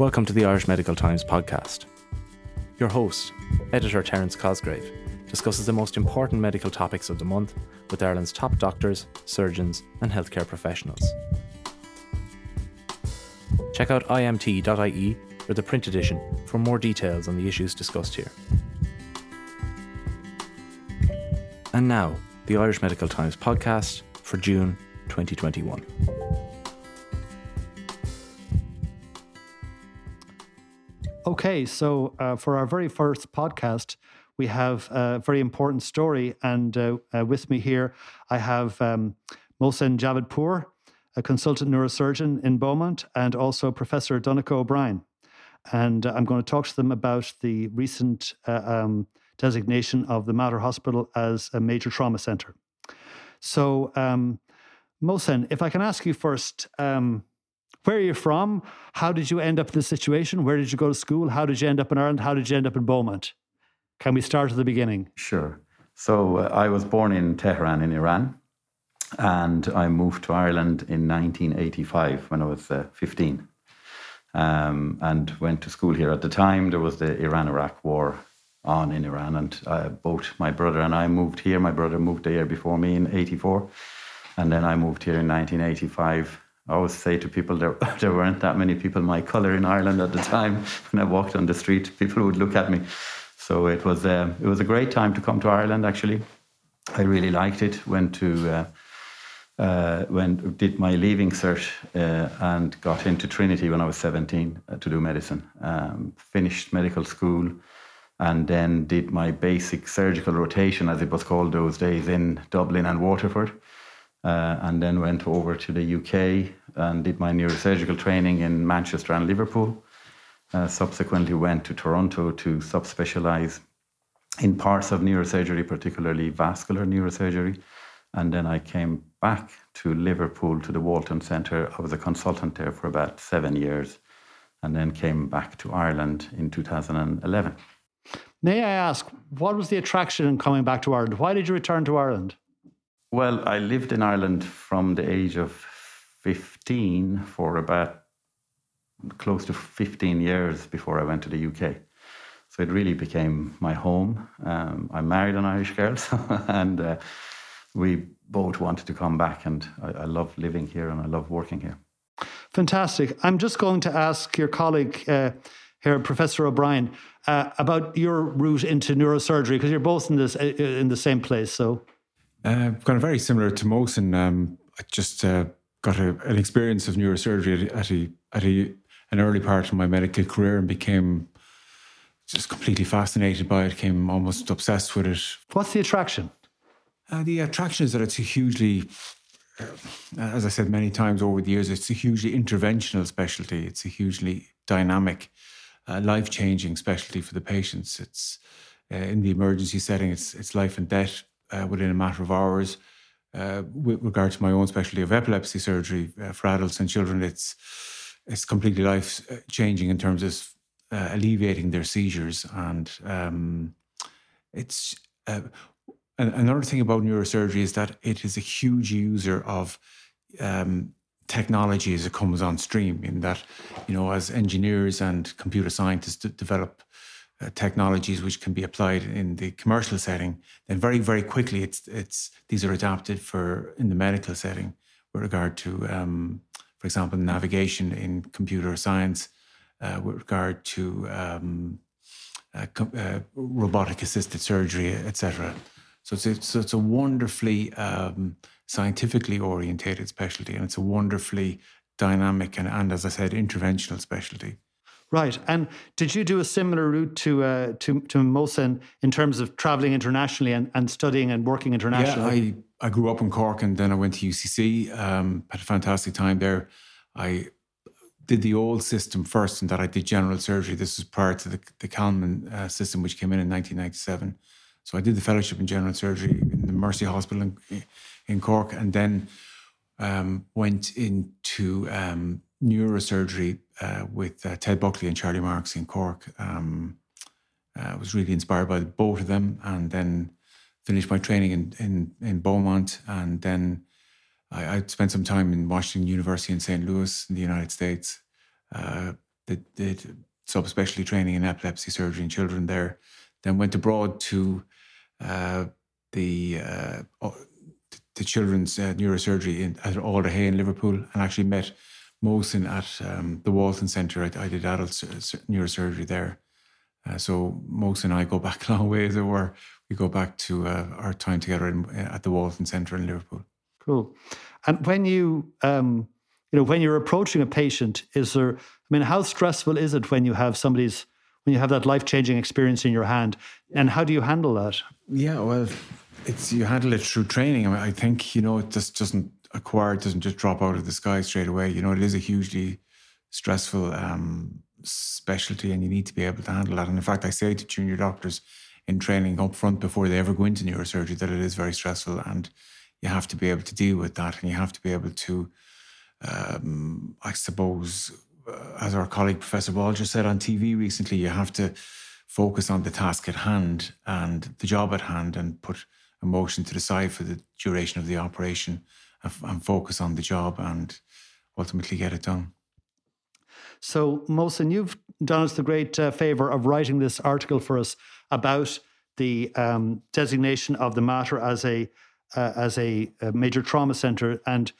Welcome to the Irish Medical Times podcast. Your host, editor Terence Cosgrave, discusses the most important medical topics of the month with Ireland's top doctors, surgeons and healthcare professionals. Check out imt.ie or the print edition for more details on the issues discussed here. And now, the Irish Medical Times podcast for June 2021. Okay, so for our very first podcast, we have a very important story, and with me here I have Mohsen Javadpour, a consultant neurosurgeon in Beaumont, and also Professor Donncha O'Brien. And I'm going to talk to them about the recent designation of the Mater Hospital as a major trauma centre. So, Mohsen, if I can ask you first, where are you from? How did you end up in this situation? Where did you go to school? How did you end up in Ireland? How did you end up in Beaumont? Can we start at the beginning? Sure. So I was born in Tehran in Iran, and I moved to Ireland in 1985 when I was 15 and went to school here. At the time, there was the Iran-Iraq war on in Iran, and both my brother and I moved here. My brother moved there before me in 84, and then I moved here in 1985. I always say to people, there weren't that many people my colour in Ireland at the time. When I walked on the street, people would look at me. So it was a great time to come to Ireland, actually. I really liked it. Went to, did my leaving cert and got into Trinity when I was 17 to do medicine. Finished medical school and then did my basic surgical rotation, as it was called those days, in Dublin and Waterford. And then went over to the UK and did my neurosurgical training in Manchester and Liverpool. Subsequently went to Toronto to subspecialize in parts of neurosurgery, particularly vascular neurosurgery. And then I came back to Liverpool to the Walton Centre. I was a consultant there for about 7 years and then came back to Ireland in 2011. May I ask, what was the attraction in coming back to Ireland? Why did you return to Ireland? Well, I lived in Ireland from the age of 15 for about close to 15 years before I went to the UK. So it really became my home. I married an Irish girl, and we both wanted to come back, and I love living here and I love working here. Fantastic. I'm just going to ask your colleague here, Professor O'Brien, about your route into neurosurgery, because you're both in the same place, so... Kind of very similar to Mohsen. I just got an experience of neurosurgery at an early part of my medical career and became just completely fascinated by it, became almost obsessed with it. What's the attraction? The attraction is that it's a hugely, as I said many times over the years, it's a hugely interventional specialty. It's a hugely dynamic, life-changing specialty for the patients. It's in the emergency setting, it's life and death. Within a matter of hours. With regard to my own specialty of epilepsy surgery for adults and children, it's completely life-changing in terms of alleviating their seizures. And it's another thing about neurosurgery is that it is a huge user of technology as it comes on stream, in that, you know, as engineers and computer scientists develop technologies which can be applied in the commercial setting, then very, very quickly these are adapted for in the medical setting with regard to, for example, navigation in computer science, with regard to robotic-assisted surgery, etc. So it's a wonderfully scientifically orientated specialty, and it's a wonderfully dynamic and as I said, interventional specialty. Right. And did you do a similar route to Mohsen in terms of travelling internationally and studying and working internationally? Yeah, I grew up in Cork and then I went to UCC, had a fantastic time there. I did the old system first in that I did general surgery. This was prior to the Kalman system, which came in 1997. So I did the fellowship in general surgery in the Mercy Hospital in Cork, and then went into... neurosurgery with Ted Buckley and Charlie Marks in Cork. I was really inspired by both of them, and then finished my training in Beaumont, and then I spent some time in Washington University in St. Louis in the United States. they did subspecialty training in epilepsy surgery in children there. Then went abroad to the children's neurosurgery at Alder Hey in Liverpool, and actually met Mohsen at the Walton Centre. I did adult neurosurgery there. So Mohsen and I go back a long way, as it were. We go back to our time together at the Walton Centre in Liverpool. Cool. And when you, when you're approaching a patient, is there, how stressful is it when you have that life-changing experience in your hand, and how do you handle that? Yeah, well, you handle it through training. I think, it just doesn't just drop out of the sky straight away. It is a hugely stressful specialty, and you need to be able to handle that. And in fact, I say to junior doctors in training up front before they ever go into neurosurgery that it is very stressful, and you have to be able to deal with that, and you have to be able to, I suppose, as our colleague Professor Wall just said on TV recently, you have to focus on the task at hand and the job at hand, and put emotion to the side for the duration of the operation, and focus on the job and ultimately get it done. So, Mohsen, you've done us the great favour of writing this article for us about the designation of the Mater as a major trauma centre, and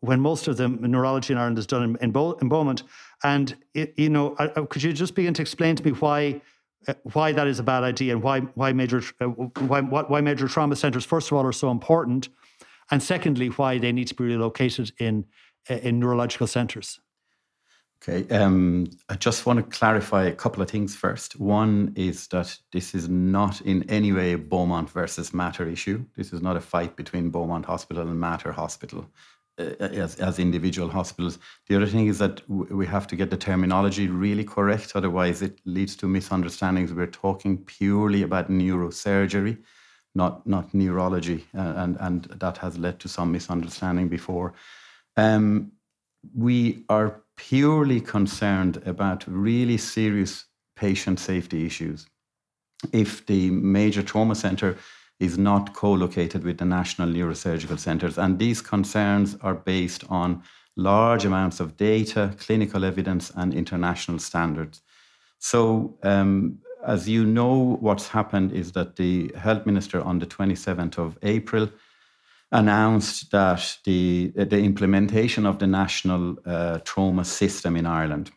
when most of them neurology in Ireland is done in Beaumont. And could you just begin to explain to me why that is a bad idea, and why major trauma centres, first of all, are so important, and secondly, why they need to be relocated in neurological centres? Okay, I just want to clarify a couple of things first. One is that this is not in any way a Beaumont versus Mater issue. This is not a fight between Beaumont Hospital and Mater Hospital as individual hospitals. The other thing is that we have to get the terminology really correct, otherwise it leads to misunderstandings. We're talking purely about neurosurgery, not neurology, and that has led to some misunderstanding before. We are purely concerned about really serious patient safety issues. If the major trauma centre is not co-located with the national neurosurgical centres, and these concerns are based on large amounts of data, clinical evidence, and international standards. So, as you know, what's happened is that the Health Minister on the 27th of April announced that the implementation of the national trauma system in Ireland.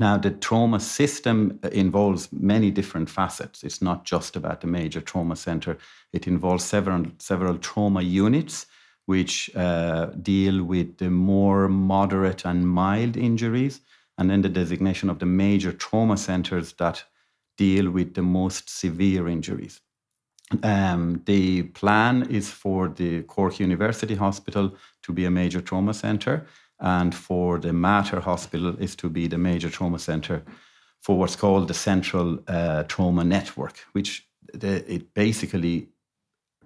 Now, the trauma system involves many different facets. It's not just about the major trauma centre. It involves several trauma units, which deal with the more moderate and mild injuries, and then the designation of the major trauma centres that deal with the most severe injuries. The plan is for the Cork University Hospital to be a major trauma centre, and for the Mater Hospital is to be the major trauma centre for what's called the Central Trauma Network, which it basically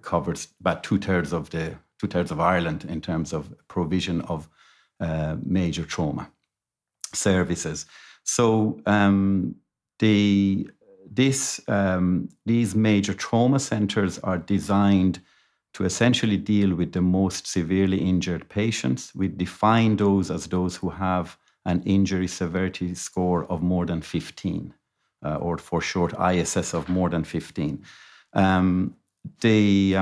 covers about two-thirds of Ireland in terms of provision of major trauma services. So these major trauma centres are designed to essentially deal with the most severely injured patients. We define those as those who have an injury severity score of more than 15, or for short, ISS of more than 15. They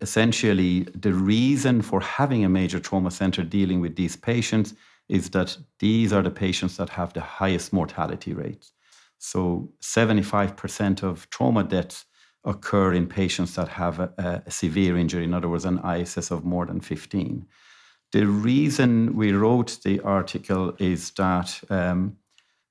essentially, the reason for having a major trauma centre dealing with these patients is that these are the patients that have the highest mortality rates. So 75% of trauma deaths occur in patients that have a severe injury, in other words, an ISS of more than 15. The reason we wrote the article is that, and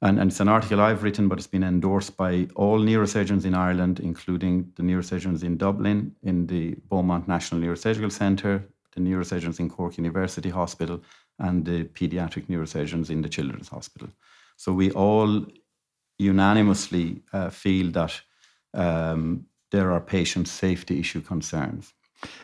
it's an article I've written, but it's been endorsed by all neurosurgeons in Ireland, including the neurosurgeons in Dublin, in the Beaumont National Neurosurgical Centre, the neurosurgeons in Cork University Hospital, and the paediatric neurosurgeons in the Children's Hospital. So we all unanimously feel that there are patient safety issue concerns.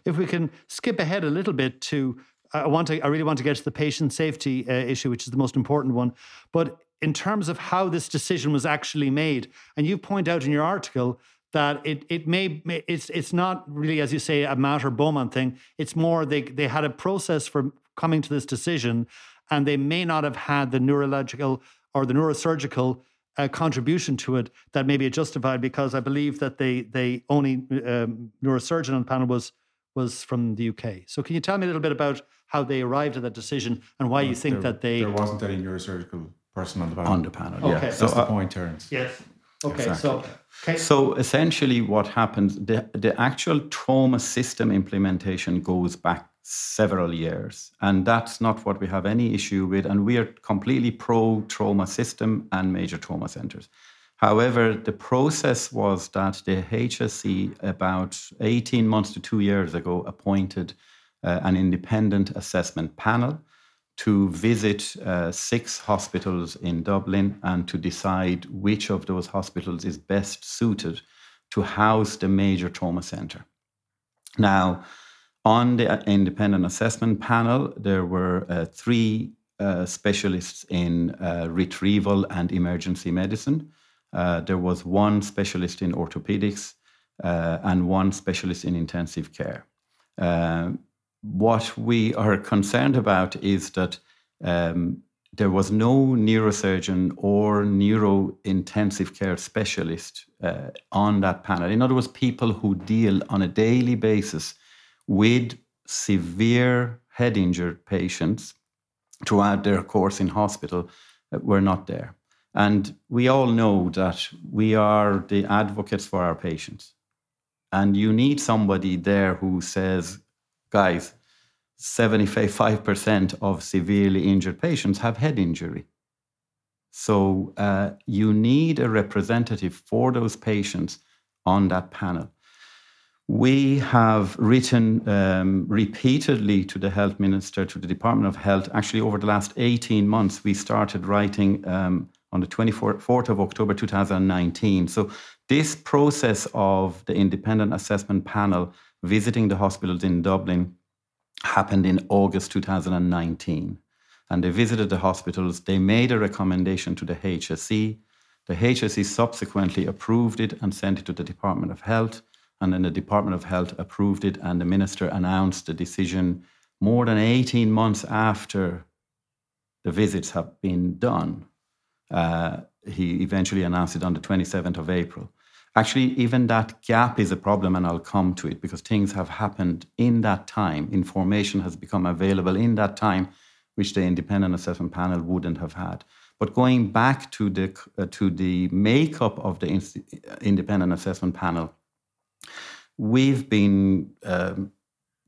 If we can skip ahead a little bit to, I really want to get to the patient safety issue, which is the most important one. But in terms of how this decision was actually made, and you point out in your article that it's not really, as you say, a Mater Beaumont thing. It's more they had a process for coming to this decision, and they may not have had the neurological or the neurosurgical contribution to it that maybe it justified, because I believe that they only neurosurgeon on the panel was from the UK. So can you tell me a little bit about how they arrived at that decision and why you think that they... There wasn't any neurosurgical person on the panel. On the panel, okay. Yeah. So that's the point, Terence. Yes. Okay, exactly. So essentially what happens, the actual trauma system implementation goes back several years, and that's not what we have any issue with, and we are completely pro-trauma system and major trauma centres. However, the process was that the HSE about 18 months to 2 years ago appointed an independent assessment panel to visit 6 hospitals in Dublin and to decide which of those hospitals is best suited to house the major trauma centre. Now, on the independent assessment panel, there were 3 specialists in retrieval and emergency medicine. There was 1 specialist in orthopedics and 1 specialist in intensive care. What we are concerned about is that there was no neurosurgeon or neuro-intensive care specialist on that panel. In other words, people who deal on a daily basis with severe head-injured patients throughout their course in hospital were not there. And we all know that we are the advocates for our patients. And you need somebody there who says, guys, 75% of severely injured patients have head injury. So you need a representative for those patients on that panel. We have written repeatedly to the Health Minister, to the Department of Health. Actually, over the last 18 months, we started writing on the 24th of October 2019. So this process of the independent assessment panel visiting the hospitals in Dublin happened in August 2019. And they visited the hospitals. They made a recommendation to the HSE. The HSE subsequently approved it and sent it to the Department of Health. And then the Department of Health approved it, and the minister announced the decision more than 18 months after the visits have been done. He eventually announced it on the 27th of April. Actually, even that gap is a problem, and I'll come to it, because things have happened in that time. Information has become available in that time, which the independent assessment panel wouldn't have had. But going back to the makeup of the independent assessment panel, we've been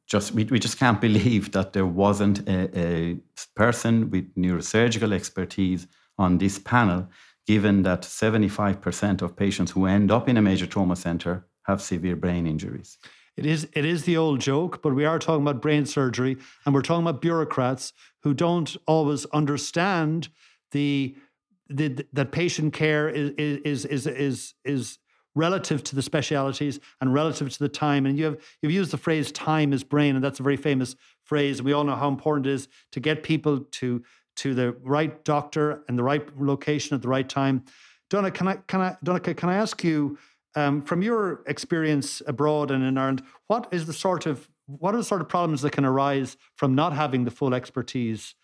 we just can't believe that there wasn't a person with neurosurgical expertise on this panel, given that 75% of patients who end up in a major trauma center have severe brain injuries. It is the old joke, but we are talking about brain surgery, and we're talking about bureaucrats who don't always understand that patient care is relative to the specialities and relative to the time. And you've used the phrase time is brain, and that's a very famous phrase. We all know how important it is to get people to the right doctor and the right location at the right time. Donncha, can I ask you, from your experience abroad and in Ireland, what are the sort of problems that can arise from not having the full expertise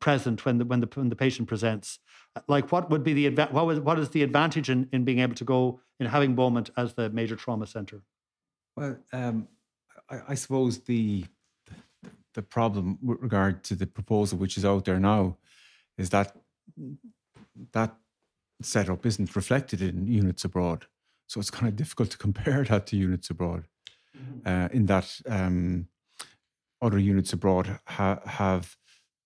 present when the patient presents? Like, what is the advantage in being able to go in having Beaumont as the major trauma centre? Well, I suppose the problem with regard to the proposal which is out there now is that setup isn't reflected in units abroad, so it's kind of difficult to compare that to units abroad. Mm-hmm. In that other units abroad have.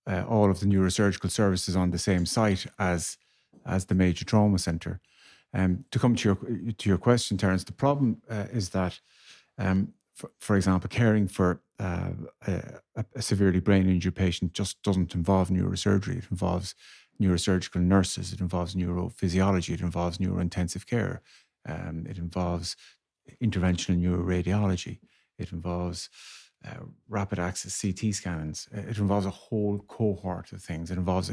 All of the neurosurgical services on the same site as the major trauma centre. To come to your question, Terence, the problem is that, for example, caring for a severely brain injured patient just doesn't involve neurosurgery. It involves neurosurgical nurses. It involves neurophysiology. It involves neurointensive care. It involves interventional neuroradiology. It involves rapid access CT scans. It involves a whole cohort of things. It involves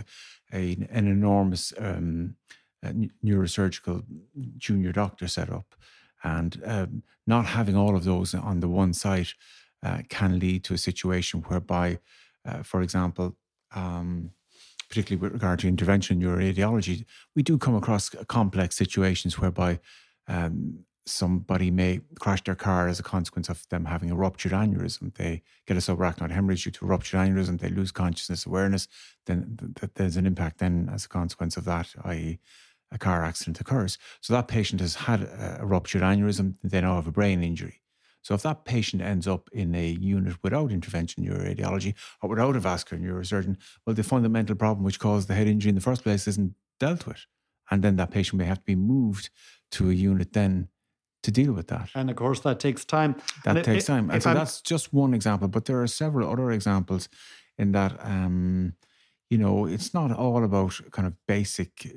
an enormous neurosurgical junior doctor setup, and not having all of those on the one site can lead to a situation whereby, for example, particularly with regard to intervention in neuroradiology, we do come across complex situations whereby somebody may crash their car as a consequence of them having a ruptured aneurysm. They get a subarachnoid hemorrhage due to a ruptured aneurysm. They lose consciousness, awareness. Then there's an impact then as a consequence of that, i.e. a car accident occurs. So that patient has had a ruptured aneurysm. They now have a brain injury. So if that patient ends up in a unit without intervention neuroradiology or without a vascular neurosurgeon, well, the fundamental problem which caused the head injury in the first place isn't dealt with. And then that patient may have to be moved to a unit then to deal with that. And of course, that takes time. That takes time. And so that's just one example. But there are several other examples in that, you know, it's not all about kind of basic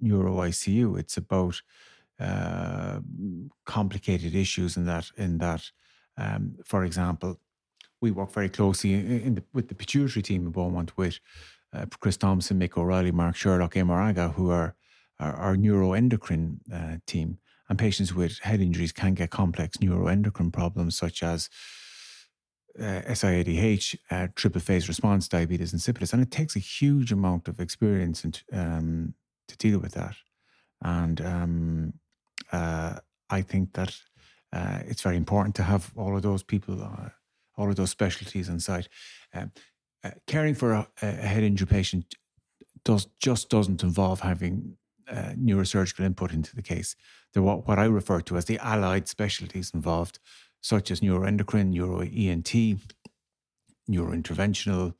neuro ICU. It's about complicated issues in that, for example, we work very closely with the pituitary team in Beaumont with Chris Thompson, Mike O'Reilly, Mark Sherlock, Emiraga, who are our neuroendocrine team. And patients with head injuries can get complex neuroendocrine problems such as SIADH, triple phase response, diabetes insipidus. And it takes a huge amount of experience to deal with that. And I think that it's very important to have all of those people, all of those specialties on site. Caring for a head injury patient doesn't involve having neurosurgical input into the case. They're what I refer to as the allied specialties involved, such as neuroendocrine, neuro-ENT, neurointerventional,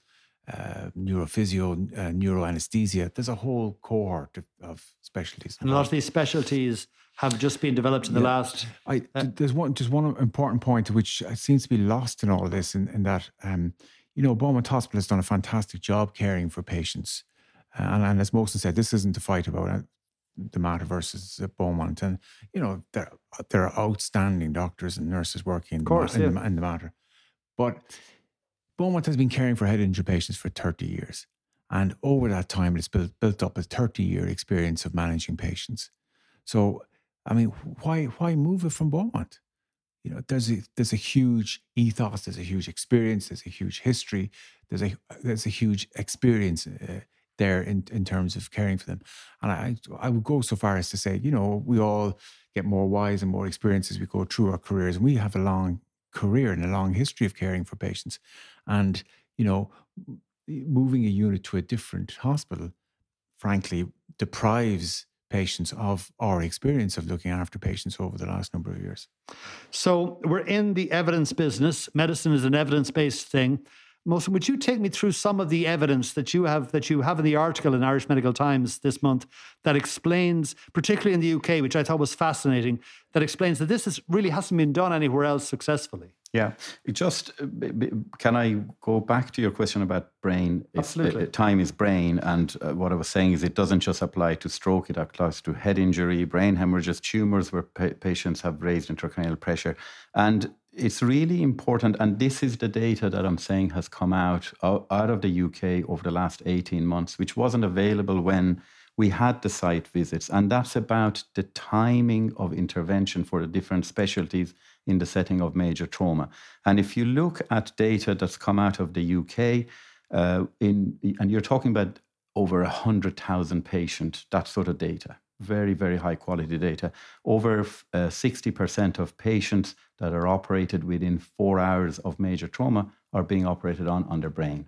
neurophysio, neuroanesthesia. There's a whole cohort of specialties. And a lot of these specialties have just been developed in the last... There's one important point which seems to be lost in all of this, in that, you know, Beaumont Hospital has done a fantastic job caring for patients. And as Mohsen said, this isn't a fight about the Mater versus Beaumont. And, you know, there are outstanding doctors and nurses working in the Mater. But Beaumont has been caring for head injury patients for 30 years. And over that time, it's built up a 30-year experience of managing patients. So, I mean, why move it from Beaumont? You know, there's a huge ethos, there's a huge experience, there's a huge history, there's a huge experience there in terms of caring for them. And I would go so far as to say, you know, we all get more wise and more experience as we go through our careers. And we have a long career and a long history of caring for patients. And, you know, moving a unit to a different hospital, frankly, deprives patients of our experience of looking after patients over the last number of years. So we're in the evidence business. Medicine is an evidence-based thing. Mohsen, would you take me through some of the evidence that you have in the article in Irish Medical Times this month that explains, particularly in the UK, which I thought was fascinating, that explains that this really hasn't been done anywhere else successfully? Yeah. Just, can I go back to your question about brain? Absolutely. Time is brain. And what I was saying is it doesn't just apply to stroke. It applies to head injury, brain hemorrhages, tumours where patients have raised intracranial pressure. And it's really important, and this is the data that I'm saying has come out of the UK over the last 18 months, which wasn't available when we had the site visits. And that's about the timing of intervention for the different specialties in the setting of major trauma. And if you look at data that's come out of the UK, and you're talking about over 100,000 patients, that sort of data. Very, very high quality data. Over 60% of patients that are operated within 4 hours of major trauma are being operated on their brain.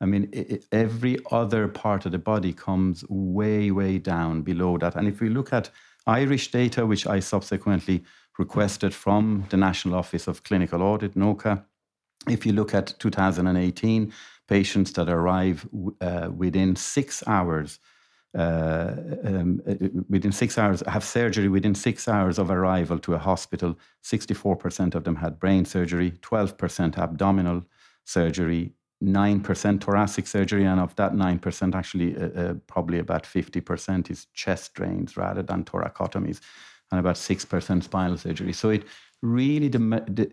I mean, every other part of the body comes way, way down below that. And if we look at Irish data, which I subsequently requested from the National Office of Clinical Audit, NOCA, if you look at 2018, patients that arrive within 6 hours, have surgery within 6 hours of arrival to a hospital. 64% of them had brain surgery, 12% abdominal surgery, 9% thoracic surgery, and of that 9%, actually probably about 50% is chest drains rather than thoracotomies, and about 6% spinal surgery. So it really,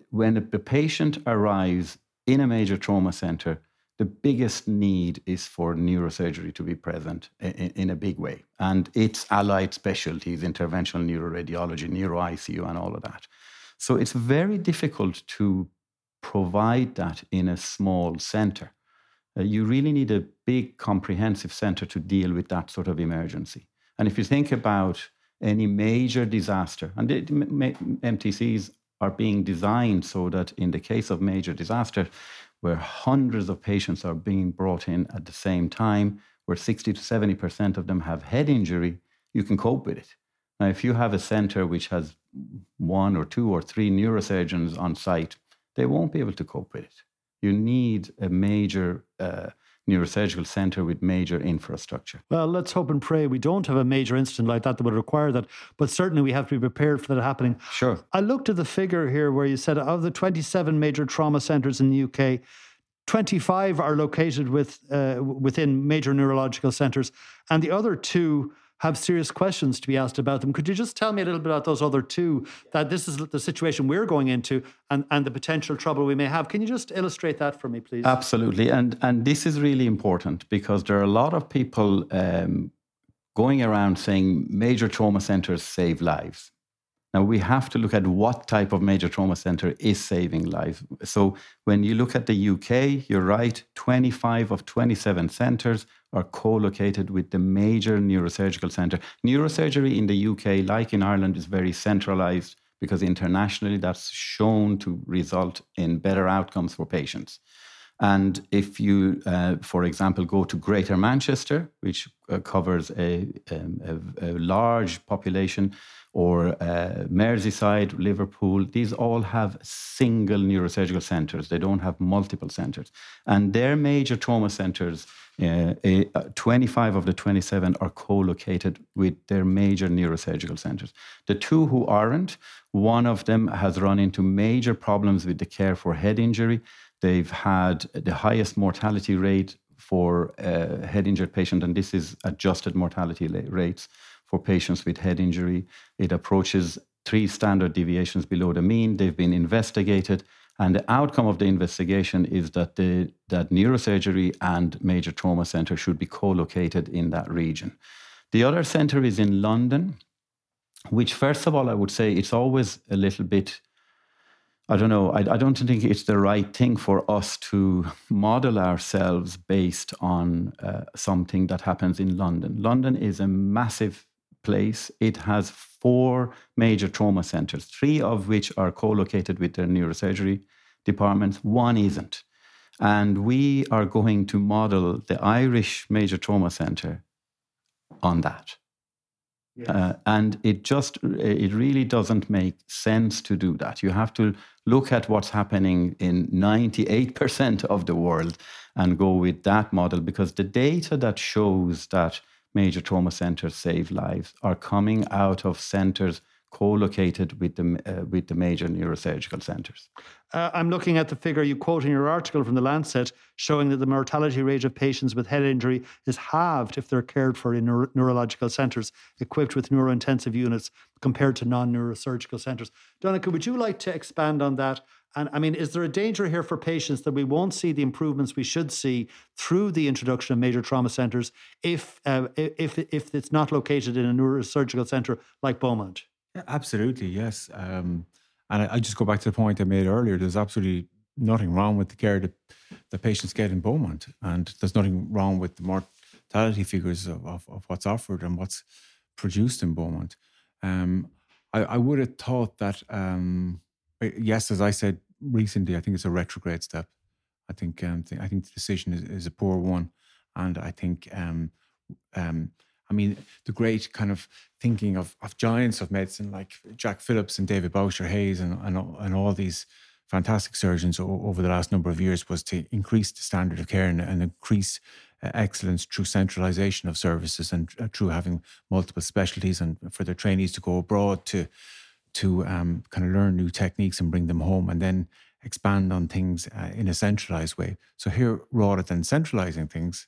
when the patient arrives in a major trauma center, the biggest need is for neurosurgery to be present in a big way. And its allied specialties, interventional neuroradiology, neuro-ICU, and all of that. So it's very difficult to provide that in a small center. You really need a big comprehensive centre to deal with that sort of emergency. And if you think about any major disaster, and MTCs are being designed so that in the case of major disaster, where hundreds of patients are being brought in at the same time, where 60 to 70% of them have head injury, you can cope with it. Now, if you have a centre which has one or two or three neurosurgeons on site, they won't be able to cope with it. You need a major neurosurgical centre with major infrastructure. Well, let's hope and pray we don't have a major incident like that that would require that, but certainly we have to be prepared for that happening. Sure. I looked at the figure here where you said of the 27 major trauma centres in the UK, 25 are located within major neurological centres, and the other two have serious questions to be asked about them. Could you just tell me a little bit about those other two, that this is the situation we're going into and the potential trouble we may have? Can you just illustrate that for me, please? Absolutely. And this is really important because there are a lot of people going around saying major trauma centres save lives. Now, we have to look at what type of major trauma centre is saving lives. So when you look at the UK, you're right, 25 of 27 centres are co-located with the major neurosurgical centre. Neurosurgery in the UK, like in Ireland, is very centralised because internationally that's shown to result in better outcomes for patients. And if you, for example, go to Greater Manchester, which covers a large population, or Merseyside, Liverpool, these all have single neurosurgical centres. They don't have multiple centres. And their major trauma centres, 25 of the 27 are co-located with their major neurosurgical centres. The two who aren't, one of them has run into major problems with the care for head injury. They've had the highest mortality rate for head injured patients, and this is adjusted mortality rates for patients with head injury. It approaches 3 standard deviations below the mean. They've been investigated, and the outcome of the investigation is that neurosurgery and major trauma centre should be co-located in that region. The other centre is in London, which, first of all, I would say it's always a little bit, I don't know, I don't think it's the right thing for us to model ourselves based on something that happens in London. London is a massive place. It has 4 major trauma centres, 3 of which are co-located with their neurosurgery departments, 1 isn't. And we are going to model the Irish major trauma centre on that. Yes. And it really doesn't make sense to do that. You have to look at what's happening in 98% of the world and go with that model, because the data that shows that major trauma centres save lives are coming out of centres co-located with the major neurosurgical centres. I'm looking at the figure you quote in your article from The Lancet showing that the mortality rate of patients with head injury is halved if they're cared for in neurological centres equipped with neurointensive units compared to non-neurosurgical centres. Donncha, would you like to expand on that? And I mean, is there a danger here for patients that we won't see the improvements we should see through the introduction of major trauma centres if it's not located in a neurosurgical centre like Beaumont? Yeah, absolutely, yes. And I just go back to the point I made earlier. There's absolutely nothing wrong with the care that the patients get in Beaumont. And there's nothing wrong with the mortality figures of what's offered and what's produced in Beaumont. I would have thought that, yes, as I said recently, I think it's a retrograde step. I think the decision is a poor one. And I think... I mean, the great kind of thinking of giants of medicine like Jack Phillips and David Boucher Hayes and all these fantastic surgeons over the last number of years was to increase the standard of care and increase excellence through centralization of services and through having multiple specialties and for their trainees to go abroad to kind of learn new techniques and bring them home and then expand on things in a centralized way. So here, rather than centralizing things,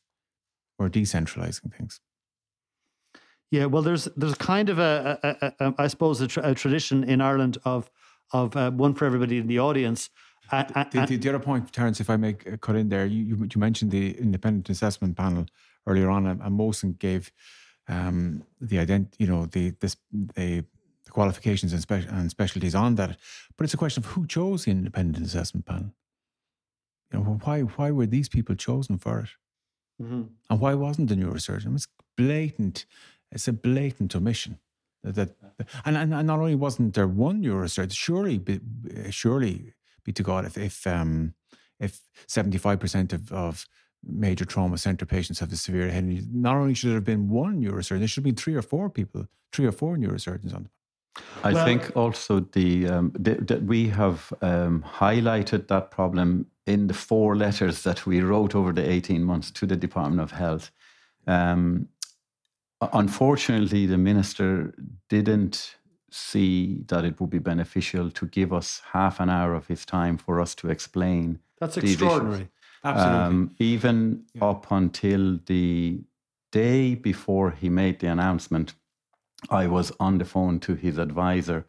we're decentralizing things. Yeah, well, there's kind of a tradition in Ireland of one for everybody in the audience. The other point, Terence, if I may cut in there, you mentioned the independent assessment panel earlier on, and Mohsen gave the qualifications and specialties on that, but it's a question of who chose the independent assessment panel. You know, why were these people chosen for it? Mm-hmm. And why wasn't the neurosurgeon? It's blatant. It's a blatant omission. And not only wasn't there one neurosurgeon, surely be to God, if 75% of major trauma centre patients have the severe head injury, not only should there have been one neurosurgeon, there should have been three or four neurosurgeons on them. I think also that we have highlighted that problem in the 4 letters that we wrote over the 18 months to the Department of Health. Unfortunately, the minister didn't see that it would be beneficial to give us half an hour of his time for us to explain. That's extraordinary. Absolutely. Up until the day before he made the announcement, I was on the phone to his advisor,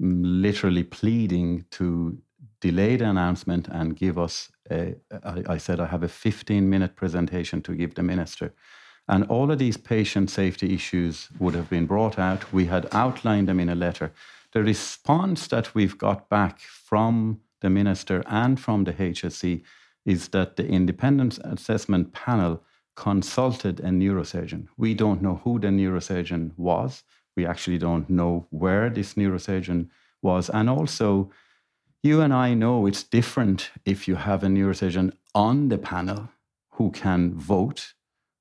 literally pleading to delay the announcement and give us I said, I have a 15-minute presentation to give the minister. And all of these patient safety issues would have been brought out. We had outlined them in a letter. The response that we've got back from the minister and from the HSE is that the independent assessment panel consulted a neurosurgeon. We don't know who the neurosurgeon was. We actually don't know where this neurosurgeon was. And also, you and I know it's different if you have a neurosurgeon on the panel who can vote,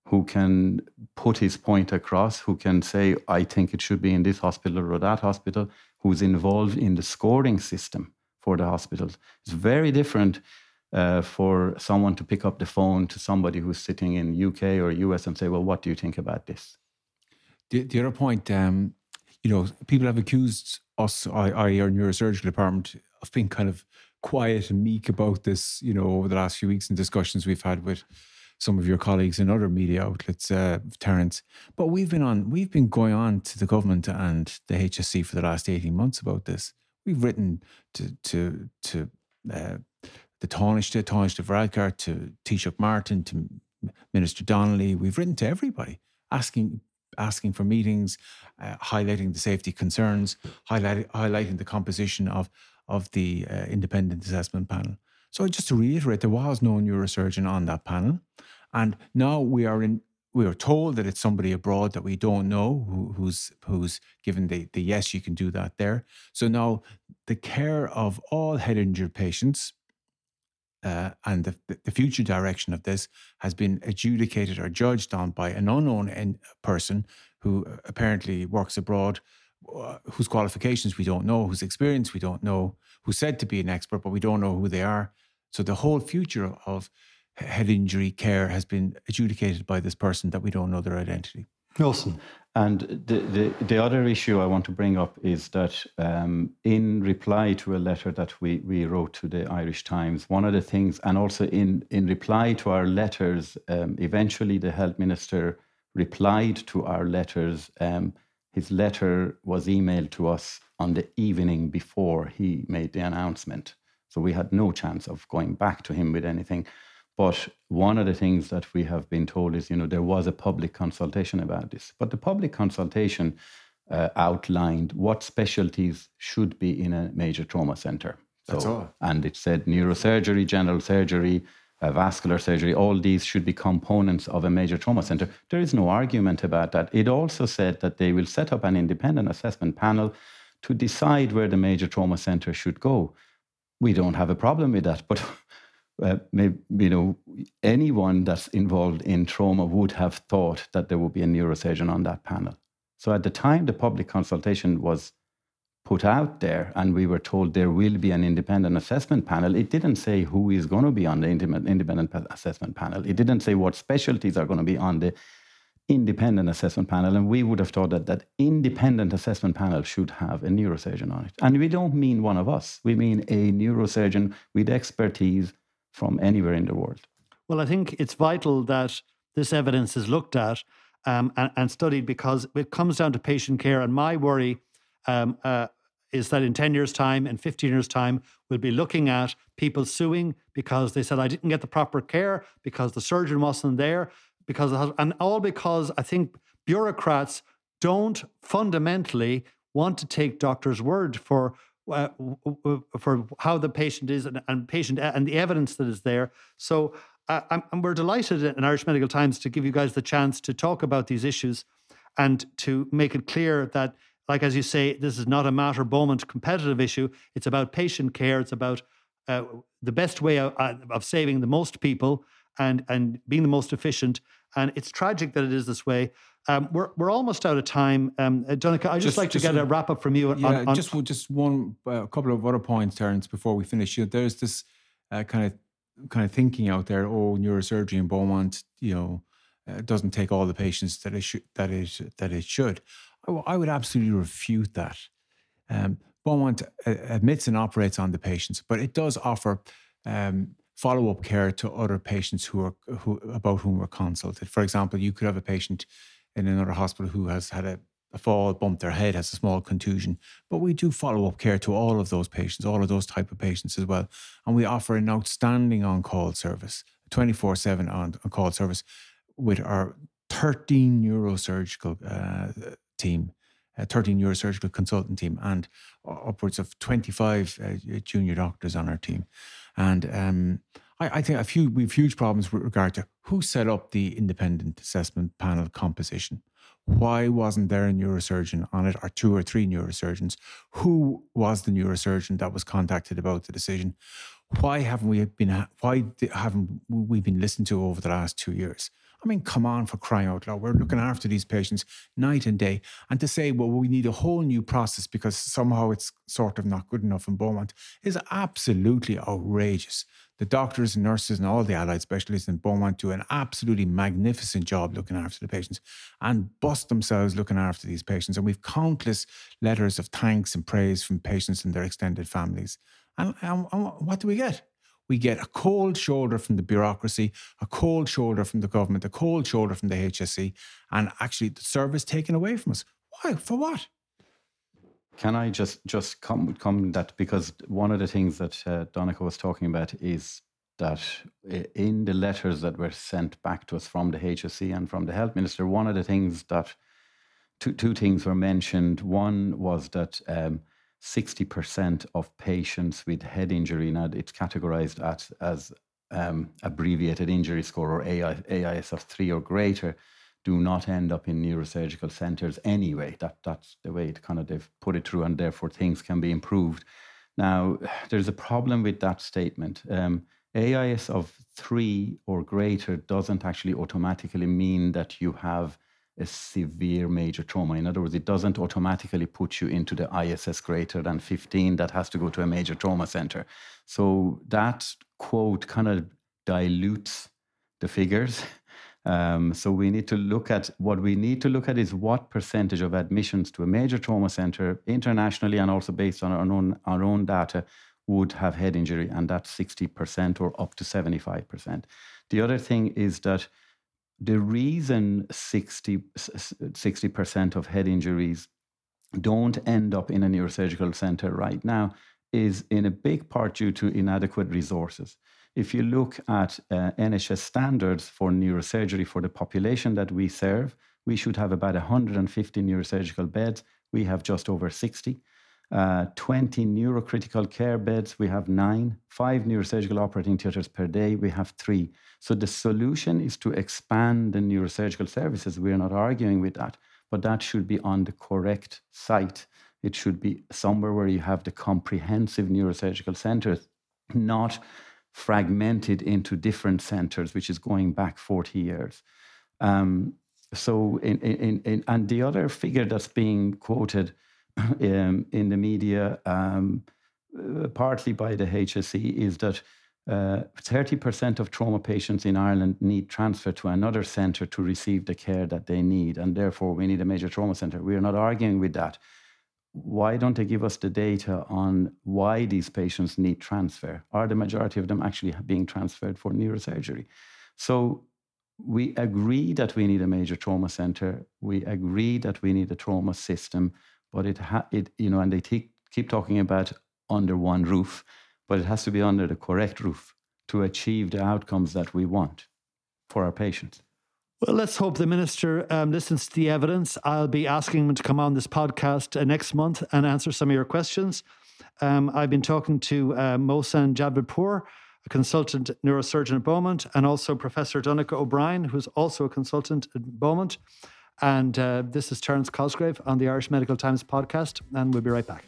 who can put his point across, who can say, I think it should be in this hospital or that hospital, who's involved in the scoring system for the hospitals. It's very different for someone to pick up the phone to somebody who's sitting in UK or US and say, well, what do you think about this? The other point, people have accused us, i.e. our neurosurgical department, of being kind of quiet and meek about this, over the last few weeks in discussions we've had with some of your colleagues in other media outlets, Terence. But we've been going on to the government and the HSC for the last 18 months about this. We've written to the Taoiseach of Radcart, to Taoiseach Martin, to Minister Donnelly. We've written to everybody asking for meetings, highlighting the safety concerns, highlighting the composition of the independent assessment panel. So just to reiterate, there was no neurosurgeon on that panel. And now we are told that it's somebody abroad that we don't know who's given the yes, you can do that there. So now the care of all head injured patients and the future direction of this has been adjudicated or judged on by an unknown person who apparently works abroad, whose qualifications we don't know, whose experience we don't know, who's said to be an expert, but we don't know who they are. So the whole future of head injury care has been adjudicated by this person that we don't know their identity. Awesome. And the other issue I want to bring up is that in reply to a letter that we wrote to the Irish Times, one of the things, and also in reply to our letters, eventually the health minister replied to our letters. His letter was emailed to us on the evening before he made the announcement. So we had no chance of going back to him with anything. But one of the things that we have been told is, there was a public consultation about this. But the public consultation outlined what specialties should be in a major trauma centre. That's all. And it said neurosurgery, general surgery, vascular surgery, all these should be components of a major trauma centre. There is no argument about that. It also said that they will set up an independent assessment panel to decide where the major trauma centre should go. We don't have a problem with that, but... anyone that's involved in trauma would have thought that there would be a neurosurgeon on that panel. So at the time, the public consultation was put out there and we were told there will be an independent assessment panel. It didn't say who is going to be on the independent assessment panel. It didn't say what specialties are going to be on the independent assessment panel. And we would have thought that independent assessment panel should have a neurosurgeon on it. And we don't mean one of us. We mean a neurosurgeon with expertise from anywhere in the world. Well, I think it's vital that this evidence is looked at and studied, because it comes down to patient care. And my worry is that in 10 years' time and 15 years' time, we'll be looking at people suing because they said, I didn't get the proper care, because the surgeon wasn't there, and all because I think bureaucrats don't fundamentally want to take doctors' word for for how the patient is and the evidence that is there. So we're delighted in Irish Medical Times to give you guys the chance to talk about these issues and to make it clear that, like, as you say, this is not a Mater Beaumont competitive issue. It's about patient care. It's about the best way of saving the most people and being the most efficient. And it's tragic that it is this way. We're almost out of time. Donncha, I'd just like to get a wrap up from you. Just one couple of other points, Terence, before we finish. You know, there's this kind of thinking out there. Oh, neurosurgery in Beaumont, you know, doesn't take all the patients that it should. I would absolutely refute that. Beaumont admits and operates on the patients, but it does offer follow-up care to other patients about whom we're consulted. For example, you could have a patient in another hospital who has had a fall, bumped their head, has a small contusion, but we do follow-up care to all of those patients, all of those type of patients as well. And we offer an outstanding on-call service, 24/7 on-call service with our 13 neurosurgical consultant team, and upwards of 25 junior doctors on our team. And I think we have huge problems with regard to who set up the independent assessment panel composition. Why wasn't there a neurosurgeon on it, or two or three neurosurgeons? Who was the neurosurgeon that was contacted about the decision? Why haven't we been listened to over the last 2 years? I mean, come on, for crying out loud. We're looking after these patients night and day. And to say, well, we need a whole new process because somehow it's sort of not good enough in Beaumont is absolutely outrageous. The doctors and nurses and all the allied specialists in Beaumont do an absolutely magnificent job looking after the patients and bust themselves looking after these patients. And we've countless letters of thanks and praise from patients and their extended families. And what do we get? We get a cold shoulder from the bureaucracy, a cold shoulder from the government, a cold shoulder from the HSE, and actually the service taken away from us. Why? For what? Can I just comment that? Because one of the things that Donncha was talking about is that in the letters that were sent back to us from the HSE and from the Health Minister, one of the things that, two things were mentioned. One was that 60% of patients with head injury, now it's categorized as abbreviated injury score or AIS of 3 or greater, do not end up in neurosurgical centers anyway. That's the way it kind of they've put it through, and therefore things can be improved. Now, there's a problem with that statement. AIS of 3 or greater doesn't actually automatically mean that you have a severe major trauma. In other words, it doesn't automatically put you into the ISS greater than 15 that has to go to a major trauma center. So that quote kind of dilutes the figures. So we need to look at is what percentage of admissions to a major trauma center internationally and also based on our own data would have head injury, and that's 60% or up to 75%. The other thing is that the reason 60% of head injuries don't end up in a neurosurgical center right now is in a big part due to inadequate resources. If you look at NHS standards for neurosurgery for the population that we serve, we should have about 150 neurosurgical beds. We have just over 60. 20 neurocritical care beds, we have 9. 5 neurosurgical operating theatres per day, we have 3. So the solution is to expand the neurosurgical services. We're not arguing with that, but that should be on the correct site. It should be somewhere where you have the comprehensive neurosurgical centres, not fragmented into different centres, which is going back 40 years. So, and the other figure that's being quoted in the media, partly by the HSE, is that 30% of trauma patients in Ireland need transfer to another centre to receive the care that they need, and therefore we need a major trauma centre. We are not arguing with that. Why don't they give us the data on why these patients need transfer? Are the majority of them actually being transferred for neurosurgery? So we agree that we need a major trauma centre. We agree that we need a trauma system. But and they keep talking about under one roof, but it has to be under the correct roof to achieve the outcomes that we want for our patients. Well, let's hope the Minister listens to the evidence. I'll be asking him to come on this podcast next month and answer some of your questions. I've been talking to Mohsen Javadpour, a consultant neurosurgeon at Beaumont, and also Professor Donncha O'Brien, who's also a consultant at Beaumont. And this is Terence Cosgrave on the Irish Medical Times podcast, and we'll be right back.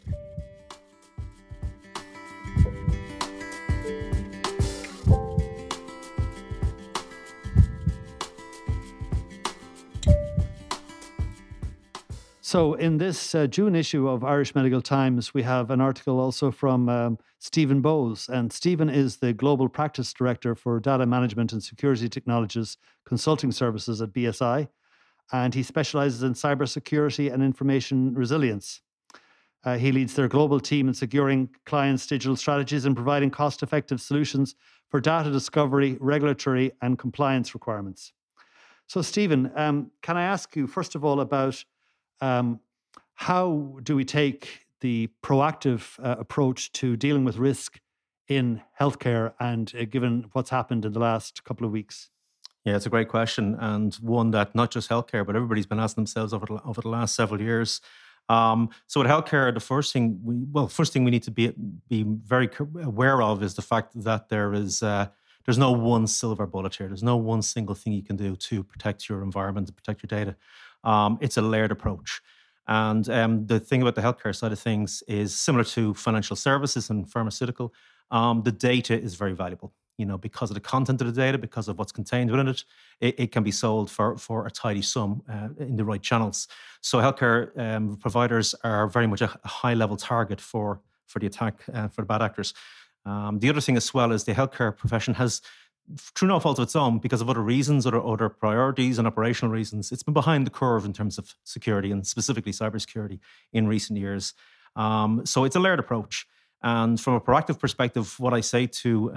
So in this June issue of Irish Medical Times, we have an article also from Stephen Bowes. And Stephen is the Global Practice Director for Data Management and Security Technologies Consulting Services at BSI. And he specializes in cybersecurity and information resilience. He leads their global team in securing clients' digital strategies and providing cost-effective solutions for data discovery, regulatory, and compliance requirements. So Stephen, can I ask you, first of all, about how do we take the proactive approach to dealing with risk in healthcare, and given what's happened in the last couple of weeks? Yeah, it's a great question, and one that not just healthcare, but everybody's been asking themselves over the last several years. So at healthcare, the first thing we need to be very aware of is the fact that there's no one silver bullet here. There's no one single thing you can do to protect your environment, to protect your data. It's a layered approach. And the thing about the healthcare side of things is similar to financial services and pharmaceutical. The data is very valuable, because of the content of the data, because of what's contained within it. It can be sold for a tidy sum in the right channels. So healthcare providers are very much a high-level target for the attack, for the bad actors. The other thing as well is the healthcare profession has, through no fault of its own, because of other reasons, other priorities and operational reasons, it's been behind the curve in terms of security and specifically cybersecurity in recent years. So it's a layered approach. And from a proactive perspective, what I say to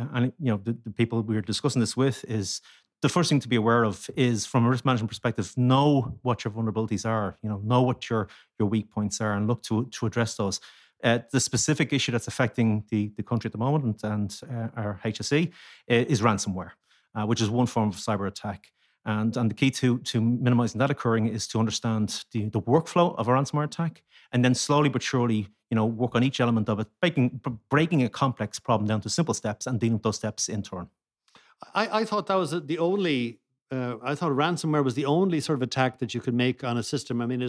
the people we were discussing this with is the first thing to be aware of is, from a risk management perspective, know what your vulnerabilities are, know what your weak points are, and look to address those. The specific issue that's affecting the country at the moment and our HSE is ransomware, which is one form of cyber attack. And the key to minimizing that occurring is to understand the workflow of a ransomware attack, and then slowly but surely, work on each element of it, breaking a complex problem down to simple steps and dealing with those steps in turn. I thought that was the only... I thought ransomware was the only sort of attack that you could make on a system. I mean,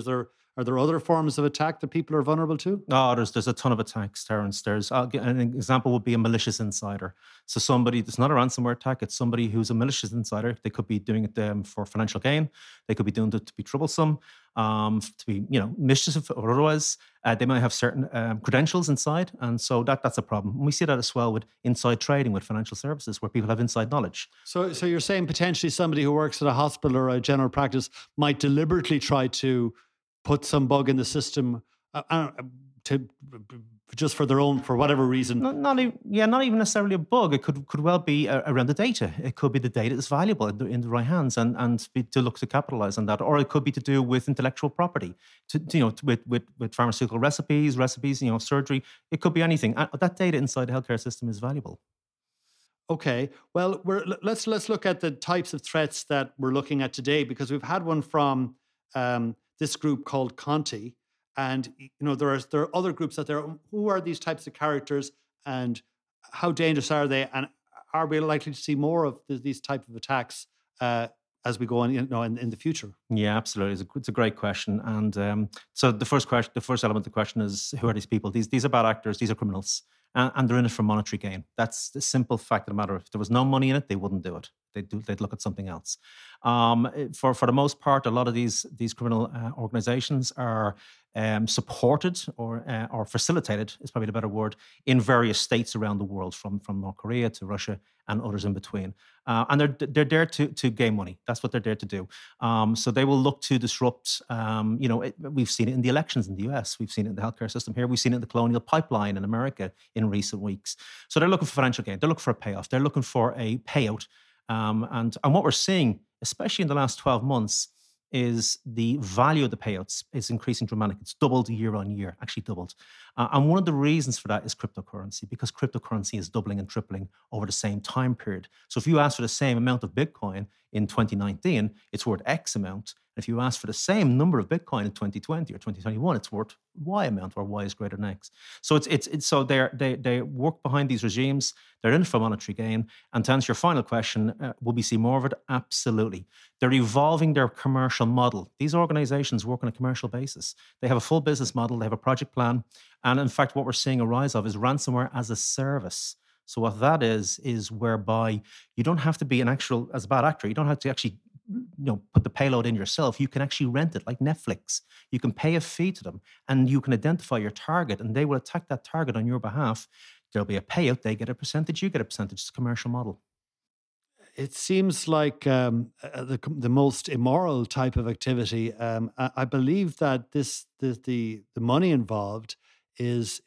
are there other forms of attack that people are vulnerable to? Oh, there's a ton of attacks, Terence. An example would be a malicious insider. So somebody, it's not a ransomware attack, it's somebody who's a malicious insider. They could be doing it for financial gain. They could be doing it to be troublesome, to be, mischievous or otherwise. They might have certain credentials inside. And so that's a problem. And we see that as well with inside trading with financial services, where people have inside knowledge. So you're saying potentially somebody who works at a hospital or a general practice might deliberately try to put some bug in the system just for their own, for whatever reason. Not even necessarily a bug. It could well be around the data. It could be the data that's valuable in the right hands and be to look to capitalize on that. Or it could be to do with intellectual property, with pharmaceutical recipes, surgery. It could be anything. That data inside the healthcare system is valuable. Okay. Well, let's look at the types of threats that we're looking at today, because we've had one from this group called Conti. And, there are other groups out there. Who are these types of characters and how dangerous are they? And are we likely to see more of these type of attacks as we go on, in the future? Yeah, absolutely. It's a great question. And so the first element of the question is, who are these people? These are bad actors. These are criminals. And they're in it for monetary gain. That's the simple fact of the matter. If there was no money in it, they wouldn't do it. They'd look at something else. For the most part, a lot of these criminal organizations are supported or facilitated, is probably the better word, in various states around the world, from North Korea to Russia and others in between. And they're there to gain money. That's what they're there to do. So they will look to disrupt. We've seen it in the elections in the US. We've seen it in the healthcare system here. We've seen it in the colonial pipeline in America in recent weeks. So they're looking for financial gain. They're looking for a payoff. They're looking for a payout. And what we're seeing, especially in the last 12 months, is the value of the payouts is increasing dramatically. It's doubled year on year, actually doubled. And one of the reasons for that is cryptocurrency, because cryptocurrency is doubling and tripling over the same time period. So if you ask for the same amount of Bitcoin in 2019, it's worth X amount. If you ask for the same number of Bitcoin in 2020 or 2021, it's worth Y amount, where Y is greater than X. So they work behind these regimes. They're in it for monetary gain. And to answer your final question, will we see more of it? Absolutely. They're evolving their commercial model. These organizations work on a commercial basis. They have a full business model. They have a project plan. And in fact, what we're seeing a rise of is ransomware as a service. So what that is whereby you don't have to be an actual, as a bad actor, you don't have to actually, put the payload in yourself. You can actually rent it, like Netflix. You can pay a fee to them and you can identify your target and they will attack that target on your behalf. There'll be a payout. They get a percentage, you get a percentage. It's a commercial model. It seems like the most immoral type of activity. I believe that the money involved has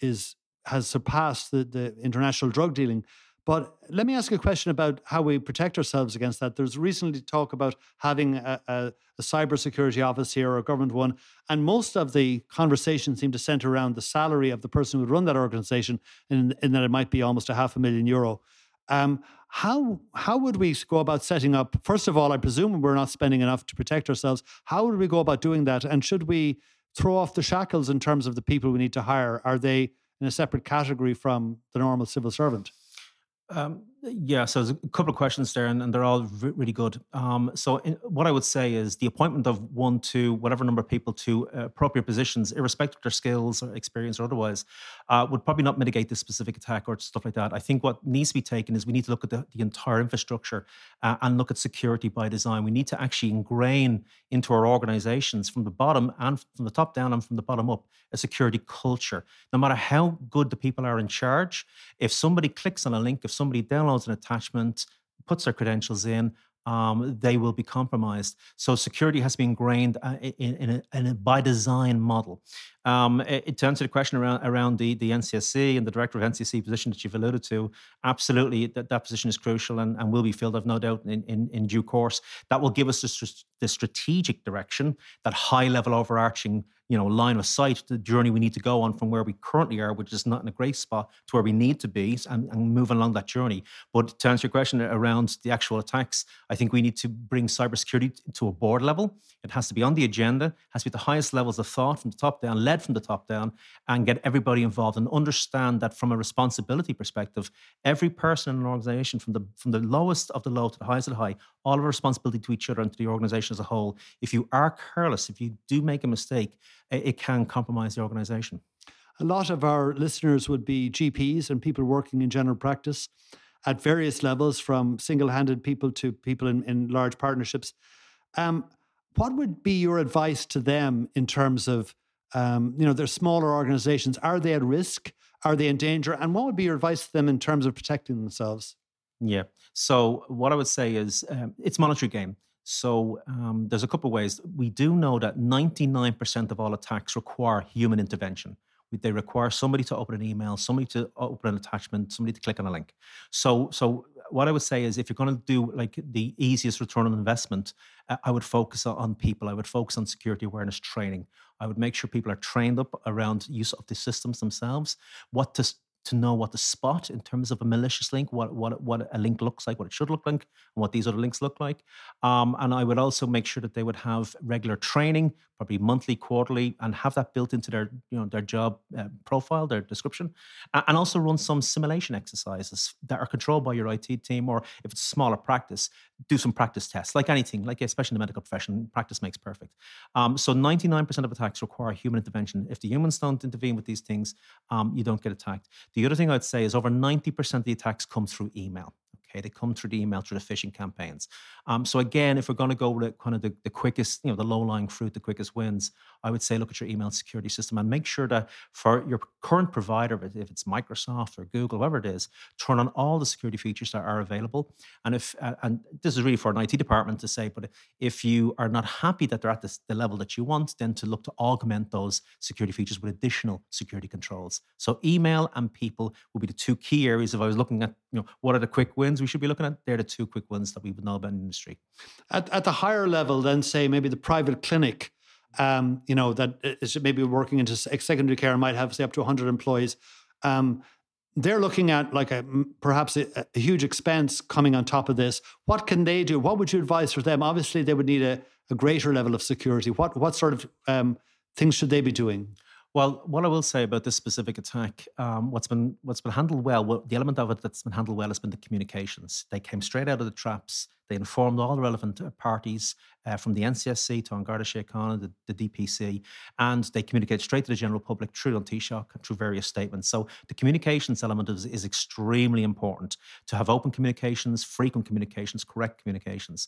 surpassed the international drug dealing. But let me ask a question about how we protect ourselves against that. There's recently talk about having a cybersecurity office here or a government one, and most of the conversation seemed to center around the salary of the person who would run that organization, and that it might be almost €500,000. How would we go about setting up? First of all, I presume we're not spending enough to protect ourselves. How would we go about doing that? And should we throw off the shackles in terms of the people we need to hire? Are they in a separate category from the normal civil servant? So there's a couple of questions there, and they're all really good. What I would say is the appointment of one to whatever number of people to appropriate positions, irrespective of their skills or experience or otherwise, would probably not mitigate this specific attack or stuff like that. I think what needs to be taken is we need to look at the entire infrastructure and look at security by design. We need to actually ingrain into our organizations from the bottom and from the top down and from the bottom up a security culture. No matter how good the people are in charge, if somebody clicks on a link, if somebody downloads an attachment, puts their credentials in, they will be compromised. So security has been ingrained in a by design model. To answer the question around the NCSC and the director of NCSC position that you've alluded to, absolutely that position is crucial and will be filled, I've no doubt, in due course. That will give us the strategic direction, that high level overarching line of sight, the journey we need to go on from where we currently are, which is not in a great spot, to where we need to be and move along that journey. But to answer your question around the actual attacks, I think we need to bring cybersecurity to a board level. It has to be on the agenda, it has to be at the highest levels of thought from the top down, led from the top down, and get everybody involved and understand that from a responsibility perspective, every person in an organization, from the lowest of the low to the highest of the high, all of a responsibility to each other and to the organization as a whole. If you are careless, if you do make a mistake, it can compromise the organisation. A lot of our listeners would be GPs and people working in general practice at various levels, from single-handed people to people in large partnerships. What would be your advice to them in terms of, their smaller organisations? Are they at risk? Are they in danger? And what would be your advice to them in terms of protecting themselves? Yeah. So what I would say is it's monetary gain. So there's a couple of ways. We do know that 99% of all attacks require human intervention. They require somebody to open an email, somebody to open an attachment, somebody to click on a link. So what I would say is if you're going to do like the easiest return on investment, I would focus on people. I would focus on security awareness training. I would make sure people are trained up around use of the systems themselves, what to know what to spot in terms of a malicious link, what a link looks like, what it should look like, and what these other links look like. And I would also make sure that they would have regular training, probably monthly, quarterly, and have that built into their their job profile, their description. And also run some simulation exercises that are controlled by your IT team, or if it's a smaller practice, do some practice tests, like anything, like especially in the medical profession, practice makes perfect. So 99% of attacks require human intervention. If the humans don't intervene with these things, you don't get attacked. The other thing I'd say is over 90% of the attacks come through email. Okay, they come through the email, through the phishing campaigns. So again, if we're going to go with kind of the quickest, the low-lying fruit, the quickest wins, I would say look at your email security system and make sure that for your current provider, if it's Microsoft or Google, whoever it is, turn on all the security features that are available. And and this is really for an IT department to say, but if you are not happy that they're at the level that you want, then to look to augment those security features with additional security controls. So email and people will be the two key areas. If I was looking at, what are the quick wins we should be looking at, they're the two quick ones that we would know about in the industry. At the higher level, then say maybe the private clinic, that is maybe working into secondary care and might have, say, up to 100 employees. They're looking at like perhaps a huge expense coming on top of this. What can they do? What would you advise for them? Obviously, they would need a a greater level of security? What sort of things should they be doing? Well, what I will say about this specific attack, what's been handled well, the element of it that's been handled well has been the communications. They came straight out of the traps. They informed all the relevant parties from the NCSC to An Garda Síochána, the DPC, and they communicated straight to the general public through on Taoiseach and through various statements. So the communications element is extremely important, to have open communications, frequent communications, correct communications.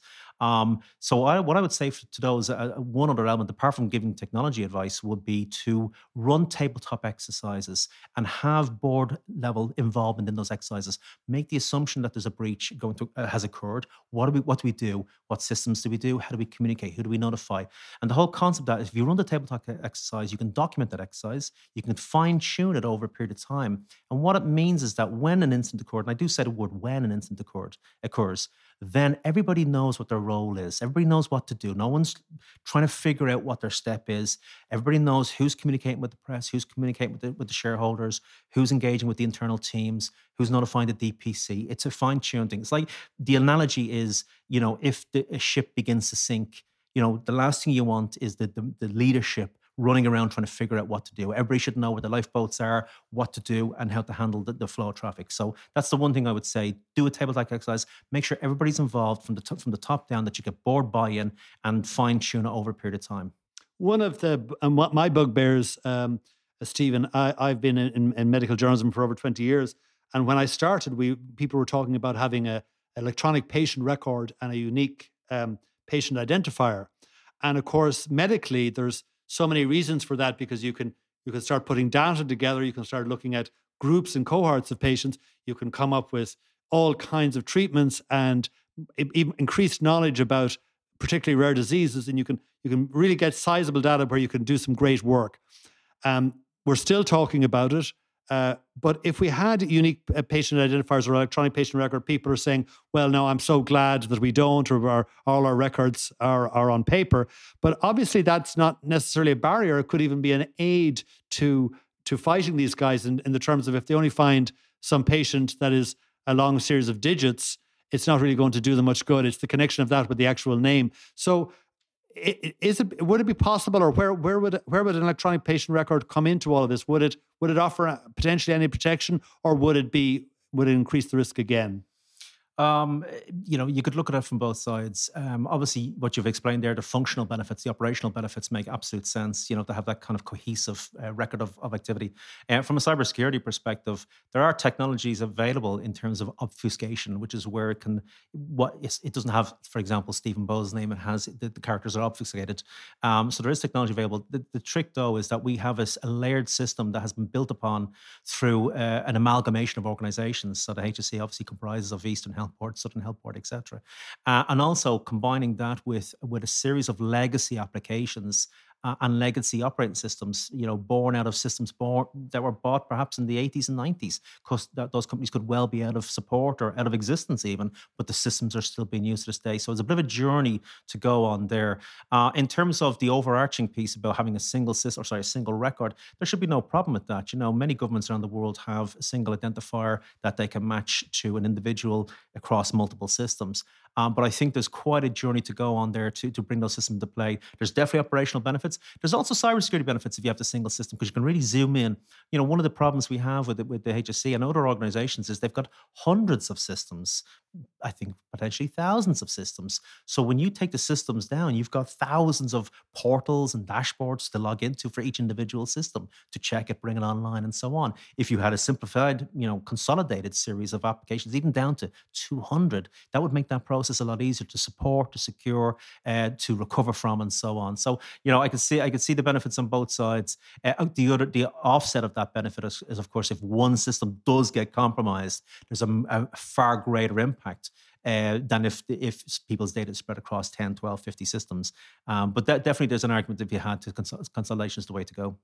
So what I would say to those, one other element, apart from giving technology advice, would be to run tabletop exercises and have board level involvement in those exercises. Make the assumption that there's a breach has occurred. What do we do? What systems do we do? How do we communicate? Who do we notify? And the whole concept that if you run the tabletop exercise, you can document that exercise, you can fine-tune it over a period of time. And what it means is that when an incident occurred, and I do say the word when an incident occurs, then everybody knows what their role is. Everybody knows what to do. No one's trying to figure out what their step is. Everybody knows who's communicating with the press, who's communicating with the shareholders, who's engaging with the internal teams, who's notifying the DPC. It's a fine-tuned thing. It's like the analogy is, you know, if a ship begins to sink, you know, the last thing you want is the leadership running around trying to figure out what to do. Everybody should know where the lifeboats are, what to do, and how to handle the flow of traffic. So that's the one thing I would say. Do a tabletop exercise. Make sure everybody's involved from the top down, that you get board buy-in and fine-tune it over a period of time. One of my bugbears, Stephen, I've been in medical journalism for over 20 years, and when I started, people were talking about having an electronic patient record and a unique patient identifier. And of course, medically, there's so many reasons for that, because you can start putting data together, you can start looking at groups and cohorts of patients, you can come up with all kinds of treatments and increased knowledge about particularly rare diseases, and you can really get sizable data where you can do some great work. We're still talking about it, but if we had unique patient identifiers or electronic patient record, people are saying, well, no, I'm so glad that we don't, or all our records are on paper. But obviously that's not necessarily a barrier. It could even be an aid to fighting these guys in the terms of, if they only find some patient that is a long series of digits, it's not really going to do them much good. It's the connection of that with the actual name. So would it be possible, or where would an electronic patient record come into all of this? Would it offer potentially any protection, or would it increase the risk again? You know, you could look at it from both sides. Obviously, what you've explained there, the functional benefits, the operational benefits make absolute sense, you know, to have that kind of cohesive record of activity. From a cybersecurity perspective, there are technologies available in terms of obfuscation, which is where it doesn't have, for example, Stephen Bowes' name. It has, the characters are obfuscated. So there is technology available. The trick, though, is that we have a layered system that has been built upon through an amalgamation of organizations. So the HSE obviously comprises of Eastern Health, Healthport, Southern Healthport, etc. And also combining that with a series of legacy applications and legacy operating systems, you know, born out of systems that were bought perhaps in the 80s and 90s, because those companies could well be out of support or out of existence even, but the systems are still being used to this day. So it's a bit of a journey to go on there. In terms of the overarching piece about having a single record, there should be no problem with that. You know, many governments around the world have a single identifier that they can match to an individual across multiple systems. But I think there's quite a journey to go on there to bring those systems into play. There's definitely operational benefits. There's also cybersecurity benefits if you have the single system, because you can really zoom in. You know, one of the problems we have with the HSC and other organizations is they've got hundreds of systems, I think potentially thousands of systems. So when you take the systems down, you've got thousands of portals and dashboards to log into for each individual system, to check it, bring it online, and so on. If you had a simplified, you know, consolidated series of applications, even down to 200, that would make that process a lot easier to support, to secure, to recover from, and so on. So, you know, I could see the benefits on both sides. The offset of that benefit is, of course, if one system does get compromised, there's a far greater impact than if people's data is spread across 10, 12, 50 systems. But that, definitely there's an argument if you had to, consolidation is the way to go.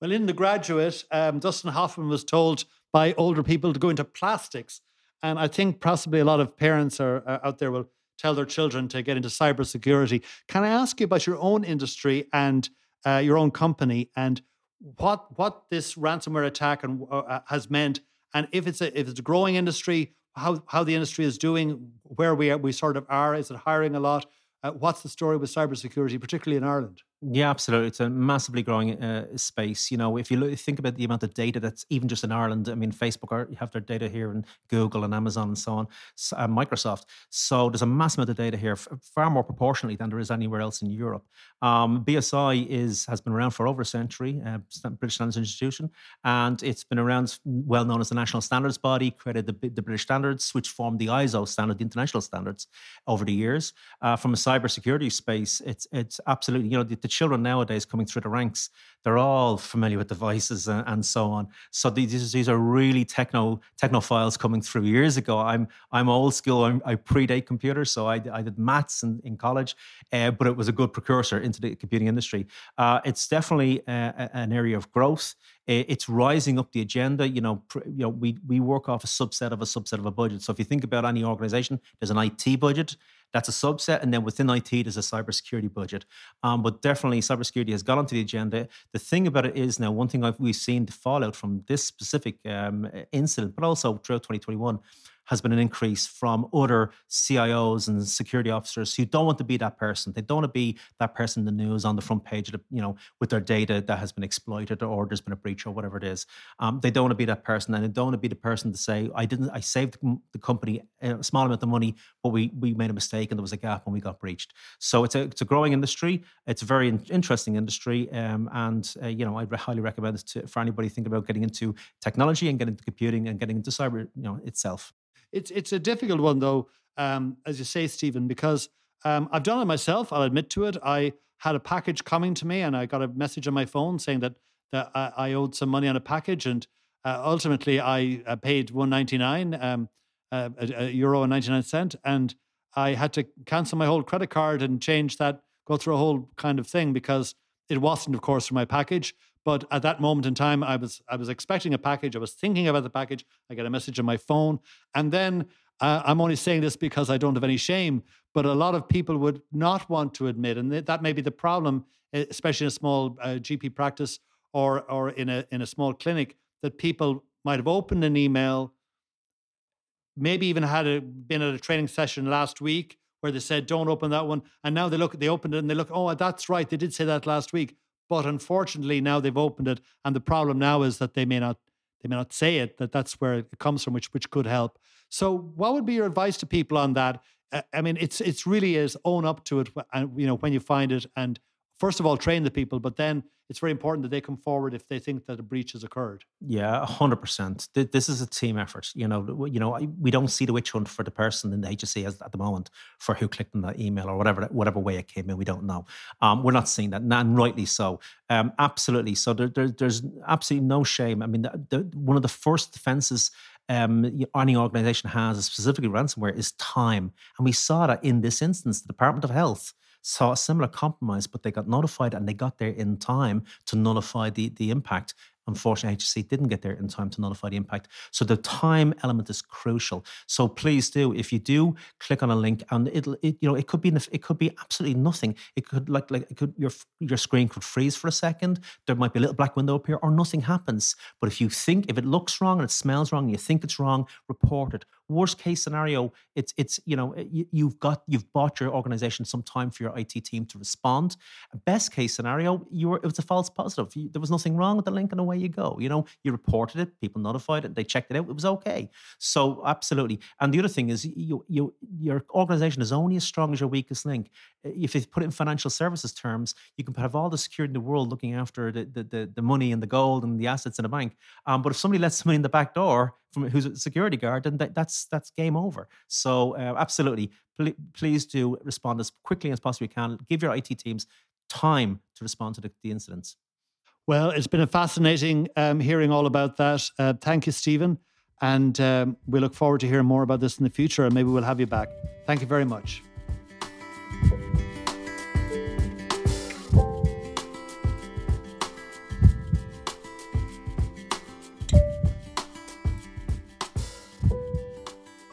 Well, in The Graduate, Dustin Hoffman was told by older people to go into plastics. And I think possibly a lot of parents are out there will tell their children to get into cybersecurity. Can I ask you about your own industry and your own company, and what this ransomware attack and has meant, and if it's a growing industry, how the industry is doing, where we sort of are? Is it hiring a lot? What's the story with cybersecurity, particularly in Ireland? Yeah, absolutely. It's a massively growing space. You know, if you think about the amount of data that's even just in Ireland, I mean, Facebook have their data here, and Google and Amazon and so on, Microsoft. So there's a massive amount of data here, far more proportionally than there is anywhere else in Europe. BSI has been around for over a century, British Standards Institution, and it's been around, well known as the National Standards Body, created the British Standards, which formed the ISO standard, the international standards, over the years. From a cybersecurity space, it's absolutely, you know, the children nowadays coming through the ranks, they're all familiar with devices and so on. So these are really technophiles coming through. Years ago, I'm old school. I predate computers, so I did maths in college, but it was a good precursor into the computing industry. It's definitely an area of growth. It's rising up the agenda. You know, we work off a subset of a budget. So if you think about any organization, there's an IT budget. That's a subset. And then within IT, there's a cybersecurity budget. But definitely cybersecurity has got onto the agenda. The thing about it is now, one thing we've seen the fallout from this specific incident, but also throughout 2021, has been an increase from other CIOs and security officers who don't want to be that person. They don't want to be that person in the news on the front page, you know, with their data that has been exploited or there's been a breach or whatever it is. They don't want to be that person, and they don't want to be the person to say, I saved the company a small amount of money, but we made a mistake and there was a gap when we got breached. So it's a growing industry. It's a very interesting industry, and you know, I highly recommend it for anybody thinking about getting into technology and getting into computing and getting into cyber, you know, itself. It's a difficult one, though, as you say, Stephen, because I've done it myself. I'll admit to it. I had a package coming to me and I got a message on my phone saying that I owed some money on a package. And ultimately, I paid €1.99, €1.99. And I had to cancel my whole credit card and change that, go through a whole kind of thing, because it wasn't, of course, for my package. But at that moment in time, I was expecting a package. I was thinking about the package. I get a message on my phone. And then I'm only saying this because I don't have any shame, but a lot of people would not want to admit. And that may be the problem, especially in a small GP practice or in a small clinic, that people might have opened an email, maybe even been at a training session last week where they said, don't open that one. And now they opened it and they look, oh, that's right, they did say that last week. But unfortunately, now they've opened it, and the problem now is that they may not say it. That's where it comes from, which could help. So, what would be your advice to people on that? I mean, it's really is own up to it, and you know, when you find it, and first of all, train the people, but then it's very important that they come forward if they think that a breach has occurred. Yeah, 100%. This is a team effort. You know, we don't see the witch hunt for the person in the HSE at the moment for who clicked on that email or whatever way it came in. We don't know. We're not seeing that, and rightly so. Absolutely. So there's absolutely no shame. I mean, one of the first defenses any organization has, specifically ransomware, is time. And we saw that in this instance. The Department of Health saw a similar compromise, but they got notified and they got there in time to nullify the impact. Unfortunately, HSC didn't get there in time to nullify the impact. So the time element is crucial. So please do, if you do click on a link, and it could be absolutely nothing. It could your screen could freeze for a second. There might be a little black window up here, or nothing happens. But if it looks wrong and it smells wrong, and you think it's wrong, report it. Worst case scenario, it's you know, you've bought your organization some time for your IT team to respond. Best case scenario, it was a false positive. There was nothing wrong with the link, and away you go. You know, you reported it, people notified it, they checked it out, it was okay. So absolutely. And the other thing is, your organization is only as strong as your weakest link. If you put it in financial services terms, you can have all the security in the world looking after the money and the gold and the assets in a bank. But if somebody lets somebody in the back door who's a security guard, then that's game over. So absolutely, please do respond as quickly as possibly you can. Give your IT teams time to respond to the incidents. Well, it's been a fascinating hearing all about that. Thank you, Stephen. And we look forward to hearing more about this in the future, and maybe we'll have you back. Thank you very much.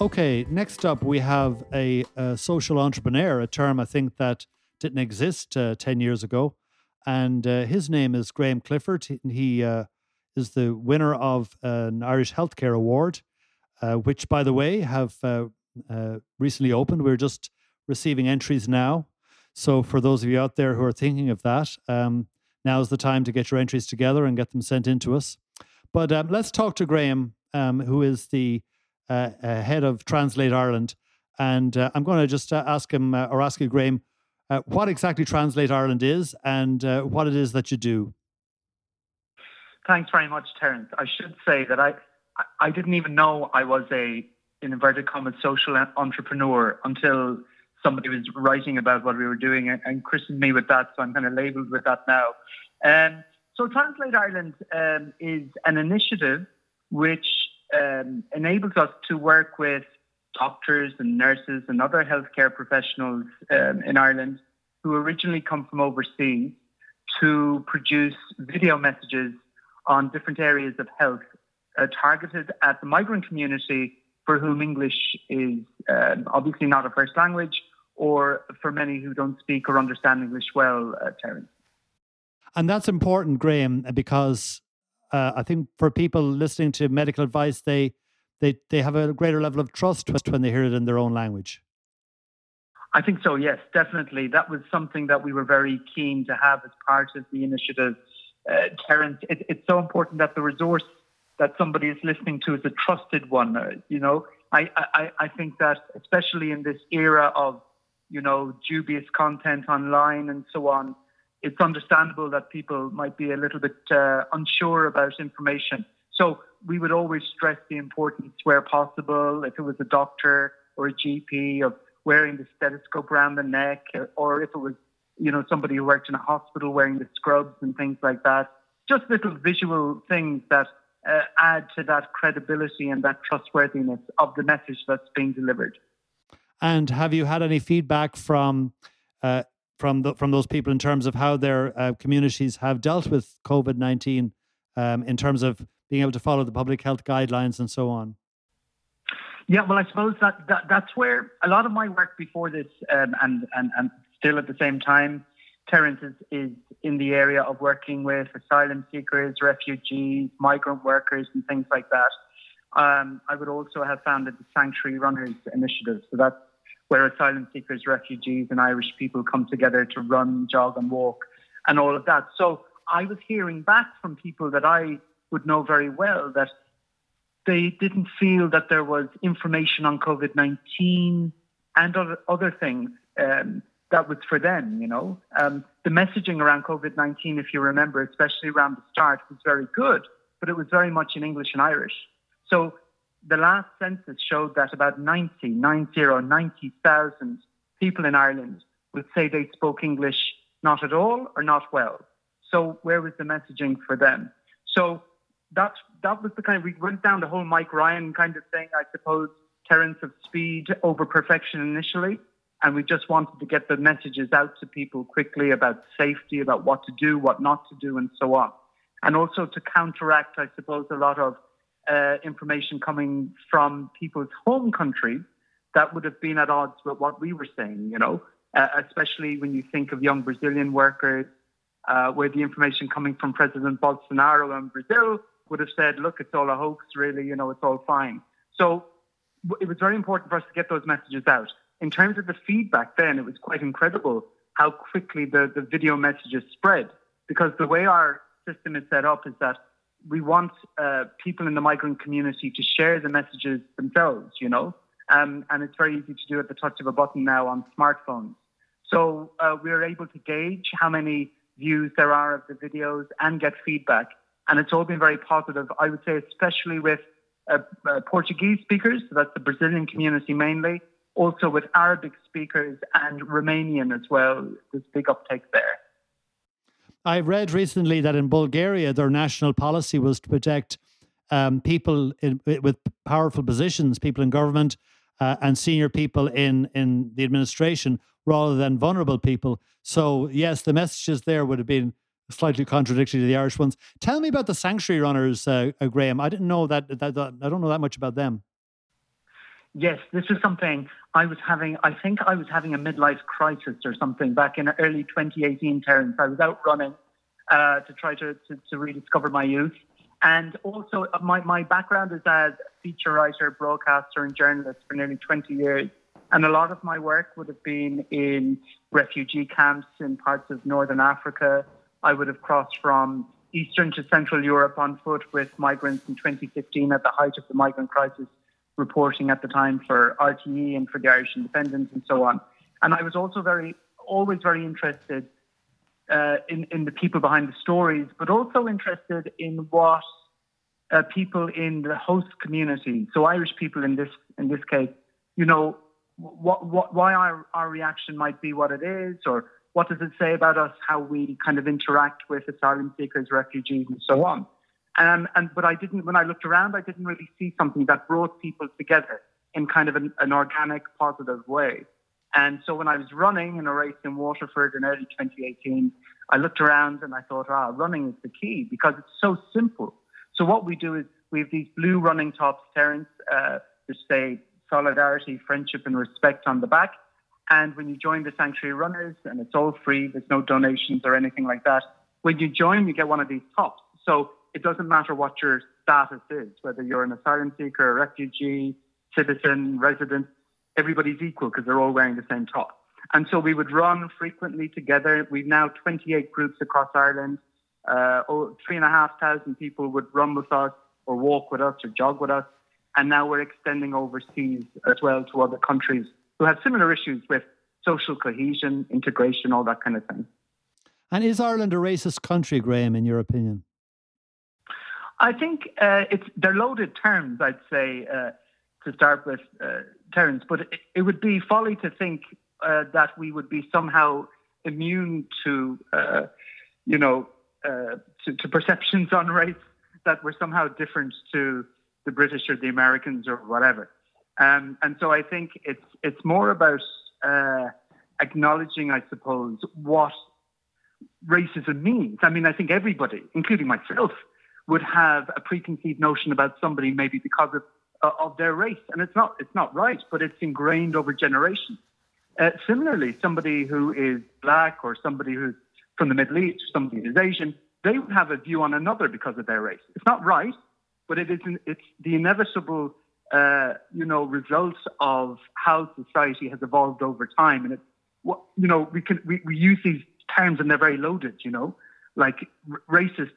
Okay, next up, we have a social entrepreneur, a term I think that didn't exist 10 years ago. And his name is Graham Clifford. He is the winner of an Irish Healthcare Award, which, by the way, have recently opened. We're just receiving entries now. So for those of you out there who are thinking of that, now's the time to get your entries together and get them sent in to us. But let's talk to Graham, who is the head of Translate Ireland. And I'm going to just ask him, or ask you, Graham, what exactly Translate Ireland is and what it is that you do. Thanks very much, Terence. I should say that I didn't even know I was an inverted commas, social entrepreneur until somebody was writing about what we were doing and christened me with that, so I'm kind of labelled with that now. So Translate Ireland is an initiative which enables us to work with doctors and nurses and other healthcare professionals in Ireland who originally come from overseas to produce video messages on different areas of health targeted at the migrant community for whom English is obviously not a first language, or for many who don't speak or understand English well, Terence. And that's important, Graham, because I think for people listening to medical advice, they have a greater level of trust when they hear it in their own language. I think so, yes, definitely. That was something that we were very keen to have as part of the initiative. Terence, it's so important that the resource that somebody is listening to is a trusted one. I think that especially in this era of, dubious content online and so on, it's understandable that people might be a little bit unsure about information. So we would always stress the importance where possible, if it was a doctor or a GP, of wearing the stethoscope around the neck, or if it was, somebody who worked in a hospital wearing the scrubs and things like that. Just little visual things that add to that credibility and that trustworthiness of the message that's being delivered. And have you had any feedback from those people in terms of how their communities have dealt with COVID-19 in terms of being able to follow the public health guidelines and so on? Yeah, well, I suppose that's where a lot of my work before this and still at the same time, Terence, is in the area of working with asylum seekers, refugees, migrant workers, and things like that. I would also have founded the Sanctuary Runners initiative. So that's where asylum seekers, refugees, and Irish people come together to run, jog, and walk, and all of that. So I was hearing back from people that I would know very well that they didn't feel that there was information on COVID-19 and other things that was for them, The messaging around COVID-19, if you remember, especially around the start, was very good, but it was very much in English and Irish. So the last census showed that about 90,000 people in Ireland would say they spoke English not at all or not well. So where was the messaging for them? So that was the kind of, we went down the whole Mike Ryan kind of thing, I suppose, Terence, of speed over perfection initially. And we just wanted to get the messages out to people quickly about safety, about what to do, what not to do, and so on. And also to counteract, I suppose, a lot of information coming from people's home countries that would have been at odds with what we were saying, especially when you think of young Brazilian workers, where the information coming from President Bolsonaro in Brazil would have said, look, it's all a hoax, really, it's all fine. So it was very important for us to get those messages out. In terms of the feedback then, it was quite incredible how quickly the video messages spread, because the way our system is set up is that we want people in the migrant community to share the messages themselves, and it's very easy to do at the touch of a button now on smartphones. So we are able to gauge how many views there are of the videos and get feedback. And it's all been very positive, I would say, especially with Portuguese speakers, so that's the Brazilian community mainly, also with Arabic speakers and Romanian as well. There's big uptake there. I read recently that in Bulgaria, their national policy was to protect people with powerful positions, people in government and senior people in the administration, rather than vulnerable people. So yes, the messages there would have been slightly contradictory to the Irish ones. Tell me about the Sanctuary Runners, Graham. I didn't know that. I don't know that much about them. Yes, this is something I was having a midlife crisis or something back in early 2018, Terence. I was out running to try to rediscover my youth. And also my background is as a feature writer, broadcaster and journalist for nearly 20 years. And a lot of my work would have been in refugee camps in parts of northern Africa. I would have crossed from Eastern to Central Europe on foot with migrants in 2015 at the height of the migrant crisis, reporting at the time for RTE and for the Irish Independent and so on. And I was also always very interested in the people behind the stories, but also interested in what people in the host community, so Irish people in this case, you know, why our reaction might be what it is, or what does it say about us, how we kind of interact with asylum seekers, refugees, and so on. But I didn't, when I looked around, I didn't really see something that brought people together in kind of an organic, positive way. And so when I was running in a race in Waterford in early 2018, I looked around and I thought, running is the key because it's so simple. So what we do is we have these blue running tops, Terence, which say solidarity, friendship, and respect on the back. And when you join the Sanctuary Runners, and it's all free, there's no donations or anything like that, when you join, you get one of these tops. So it doesn't matter what your status is, whether you're an asylum seeker, a refugee, citizen, resident, everybody's equal because they're all wearing the same top. And so we would run frequently together. We've now 28 groups across Ireland. 3,500 people would run with us or walk with us or jog with us. And now we're extending overseas as well to other countries who have similar issues with social cohesion, integration, all that kind of thing. And is Ireland a racist country, Graham, in your opinion? I think they're loaded terms, I'd say, to start with, Terence. But it would be folly to think that we would be somehow immune to, to perceptions on race that were somehow different to the British or the Americans or whatever. And so I think it's more about acknowledging, I suppose, what racism means. I mean, I think everybody, including myself, would have a preconceived notion about somebody maybe because of their race. And it's not right, but it's ingrained over generations. Similarly, somebody who is black or somebody who's from the Middle East, somebody who's Asian, they would have a view on another because of their race. It's not right, but it's the inevitable results of how society has evolved over time. And we use these terms and they're very loaded, you know, like racist,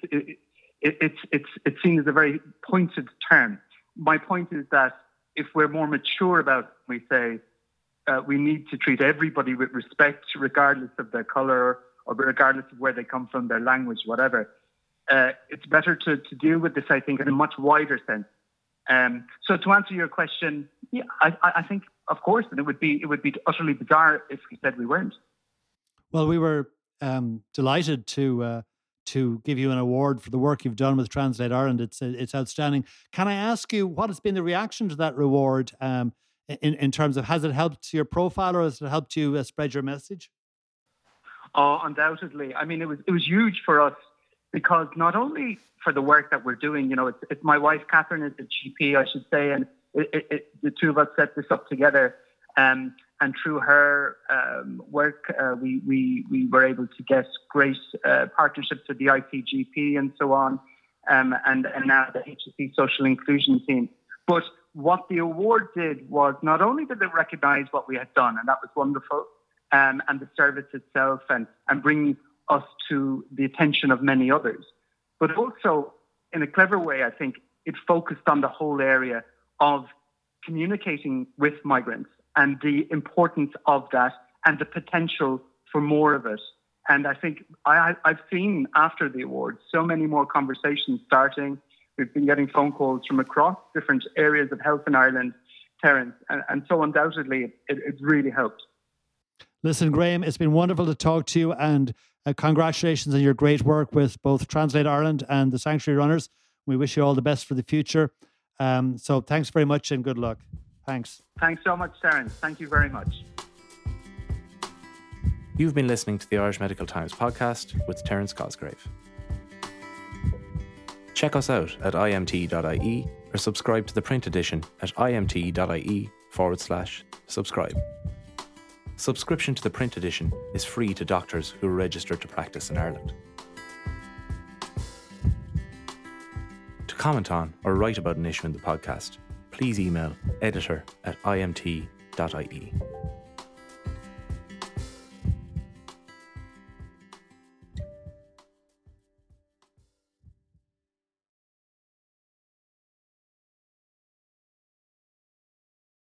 it's seen as a very pointed term. My point is that if we're more mature about it, we say we need to treat everybody with respect, regardless of their color or regardless of where they come from, their language, whatever. It's better to deal with this, I think, in a much wider sense. So to answer your question, yeah, I think, of course, and it would be utterly bizarre if we said we weren't. Well, we were delighted to give you an award for the work you've done with Translate Ireland. It's outstanding. Can I ask you what has been the reaction to that reward in terms of, has it helped your profile or has it helped you spread your message? Oh, undoubtedly. I mean, it was huge for us. Because not only for the work that we're doing, you know, it's my wife, Catherine, is a GP, I should say, and the two of us set this up together. And through her work, we were able to get great partnerships with the ICGP and so on, and now the HSC Social Inclusion team. But what the award did was not only did it recognise what we had done, and that was wonderful, and the service itself and bringing us to the attention of many others. But also, in a clever way, I think, it focused on the whole area of communicating with migrants and the importance of that and the potential for more of it. And I think I've seen after the award so many more conversations starting. We've been getting phone calls from across different areas of health in Ireland, Terence, and so undoubtedly it really helped. Listen, Graham, it's been wonderful to talk to you, and congratulations on your great work with both Translate Ireland and the Sanctuary Runners. We wish you all the best for the future. So thanks very much and good luck. Thanks. Thanks so much, Terence. Thank you very much. You've been listening to the Irish Medical Times podcast with Terence Cosgrave. Check us out at imt.ie or subscribe to the print edition at imt.ie/subscribe. Subscription to the print edition is free to doctors who are registered to practice in Ireland. To comment on or write about an issue in the podcast, please email editor@imt.ie. translate.ie.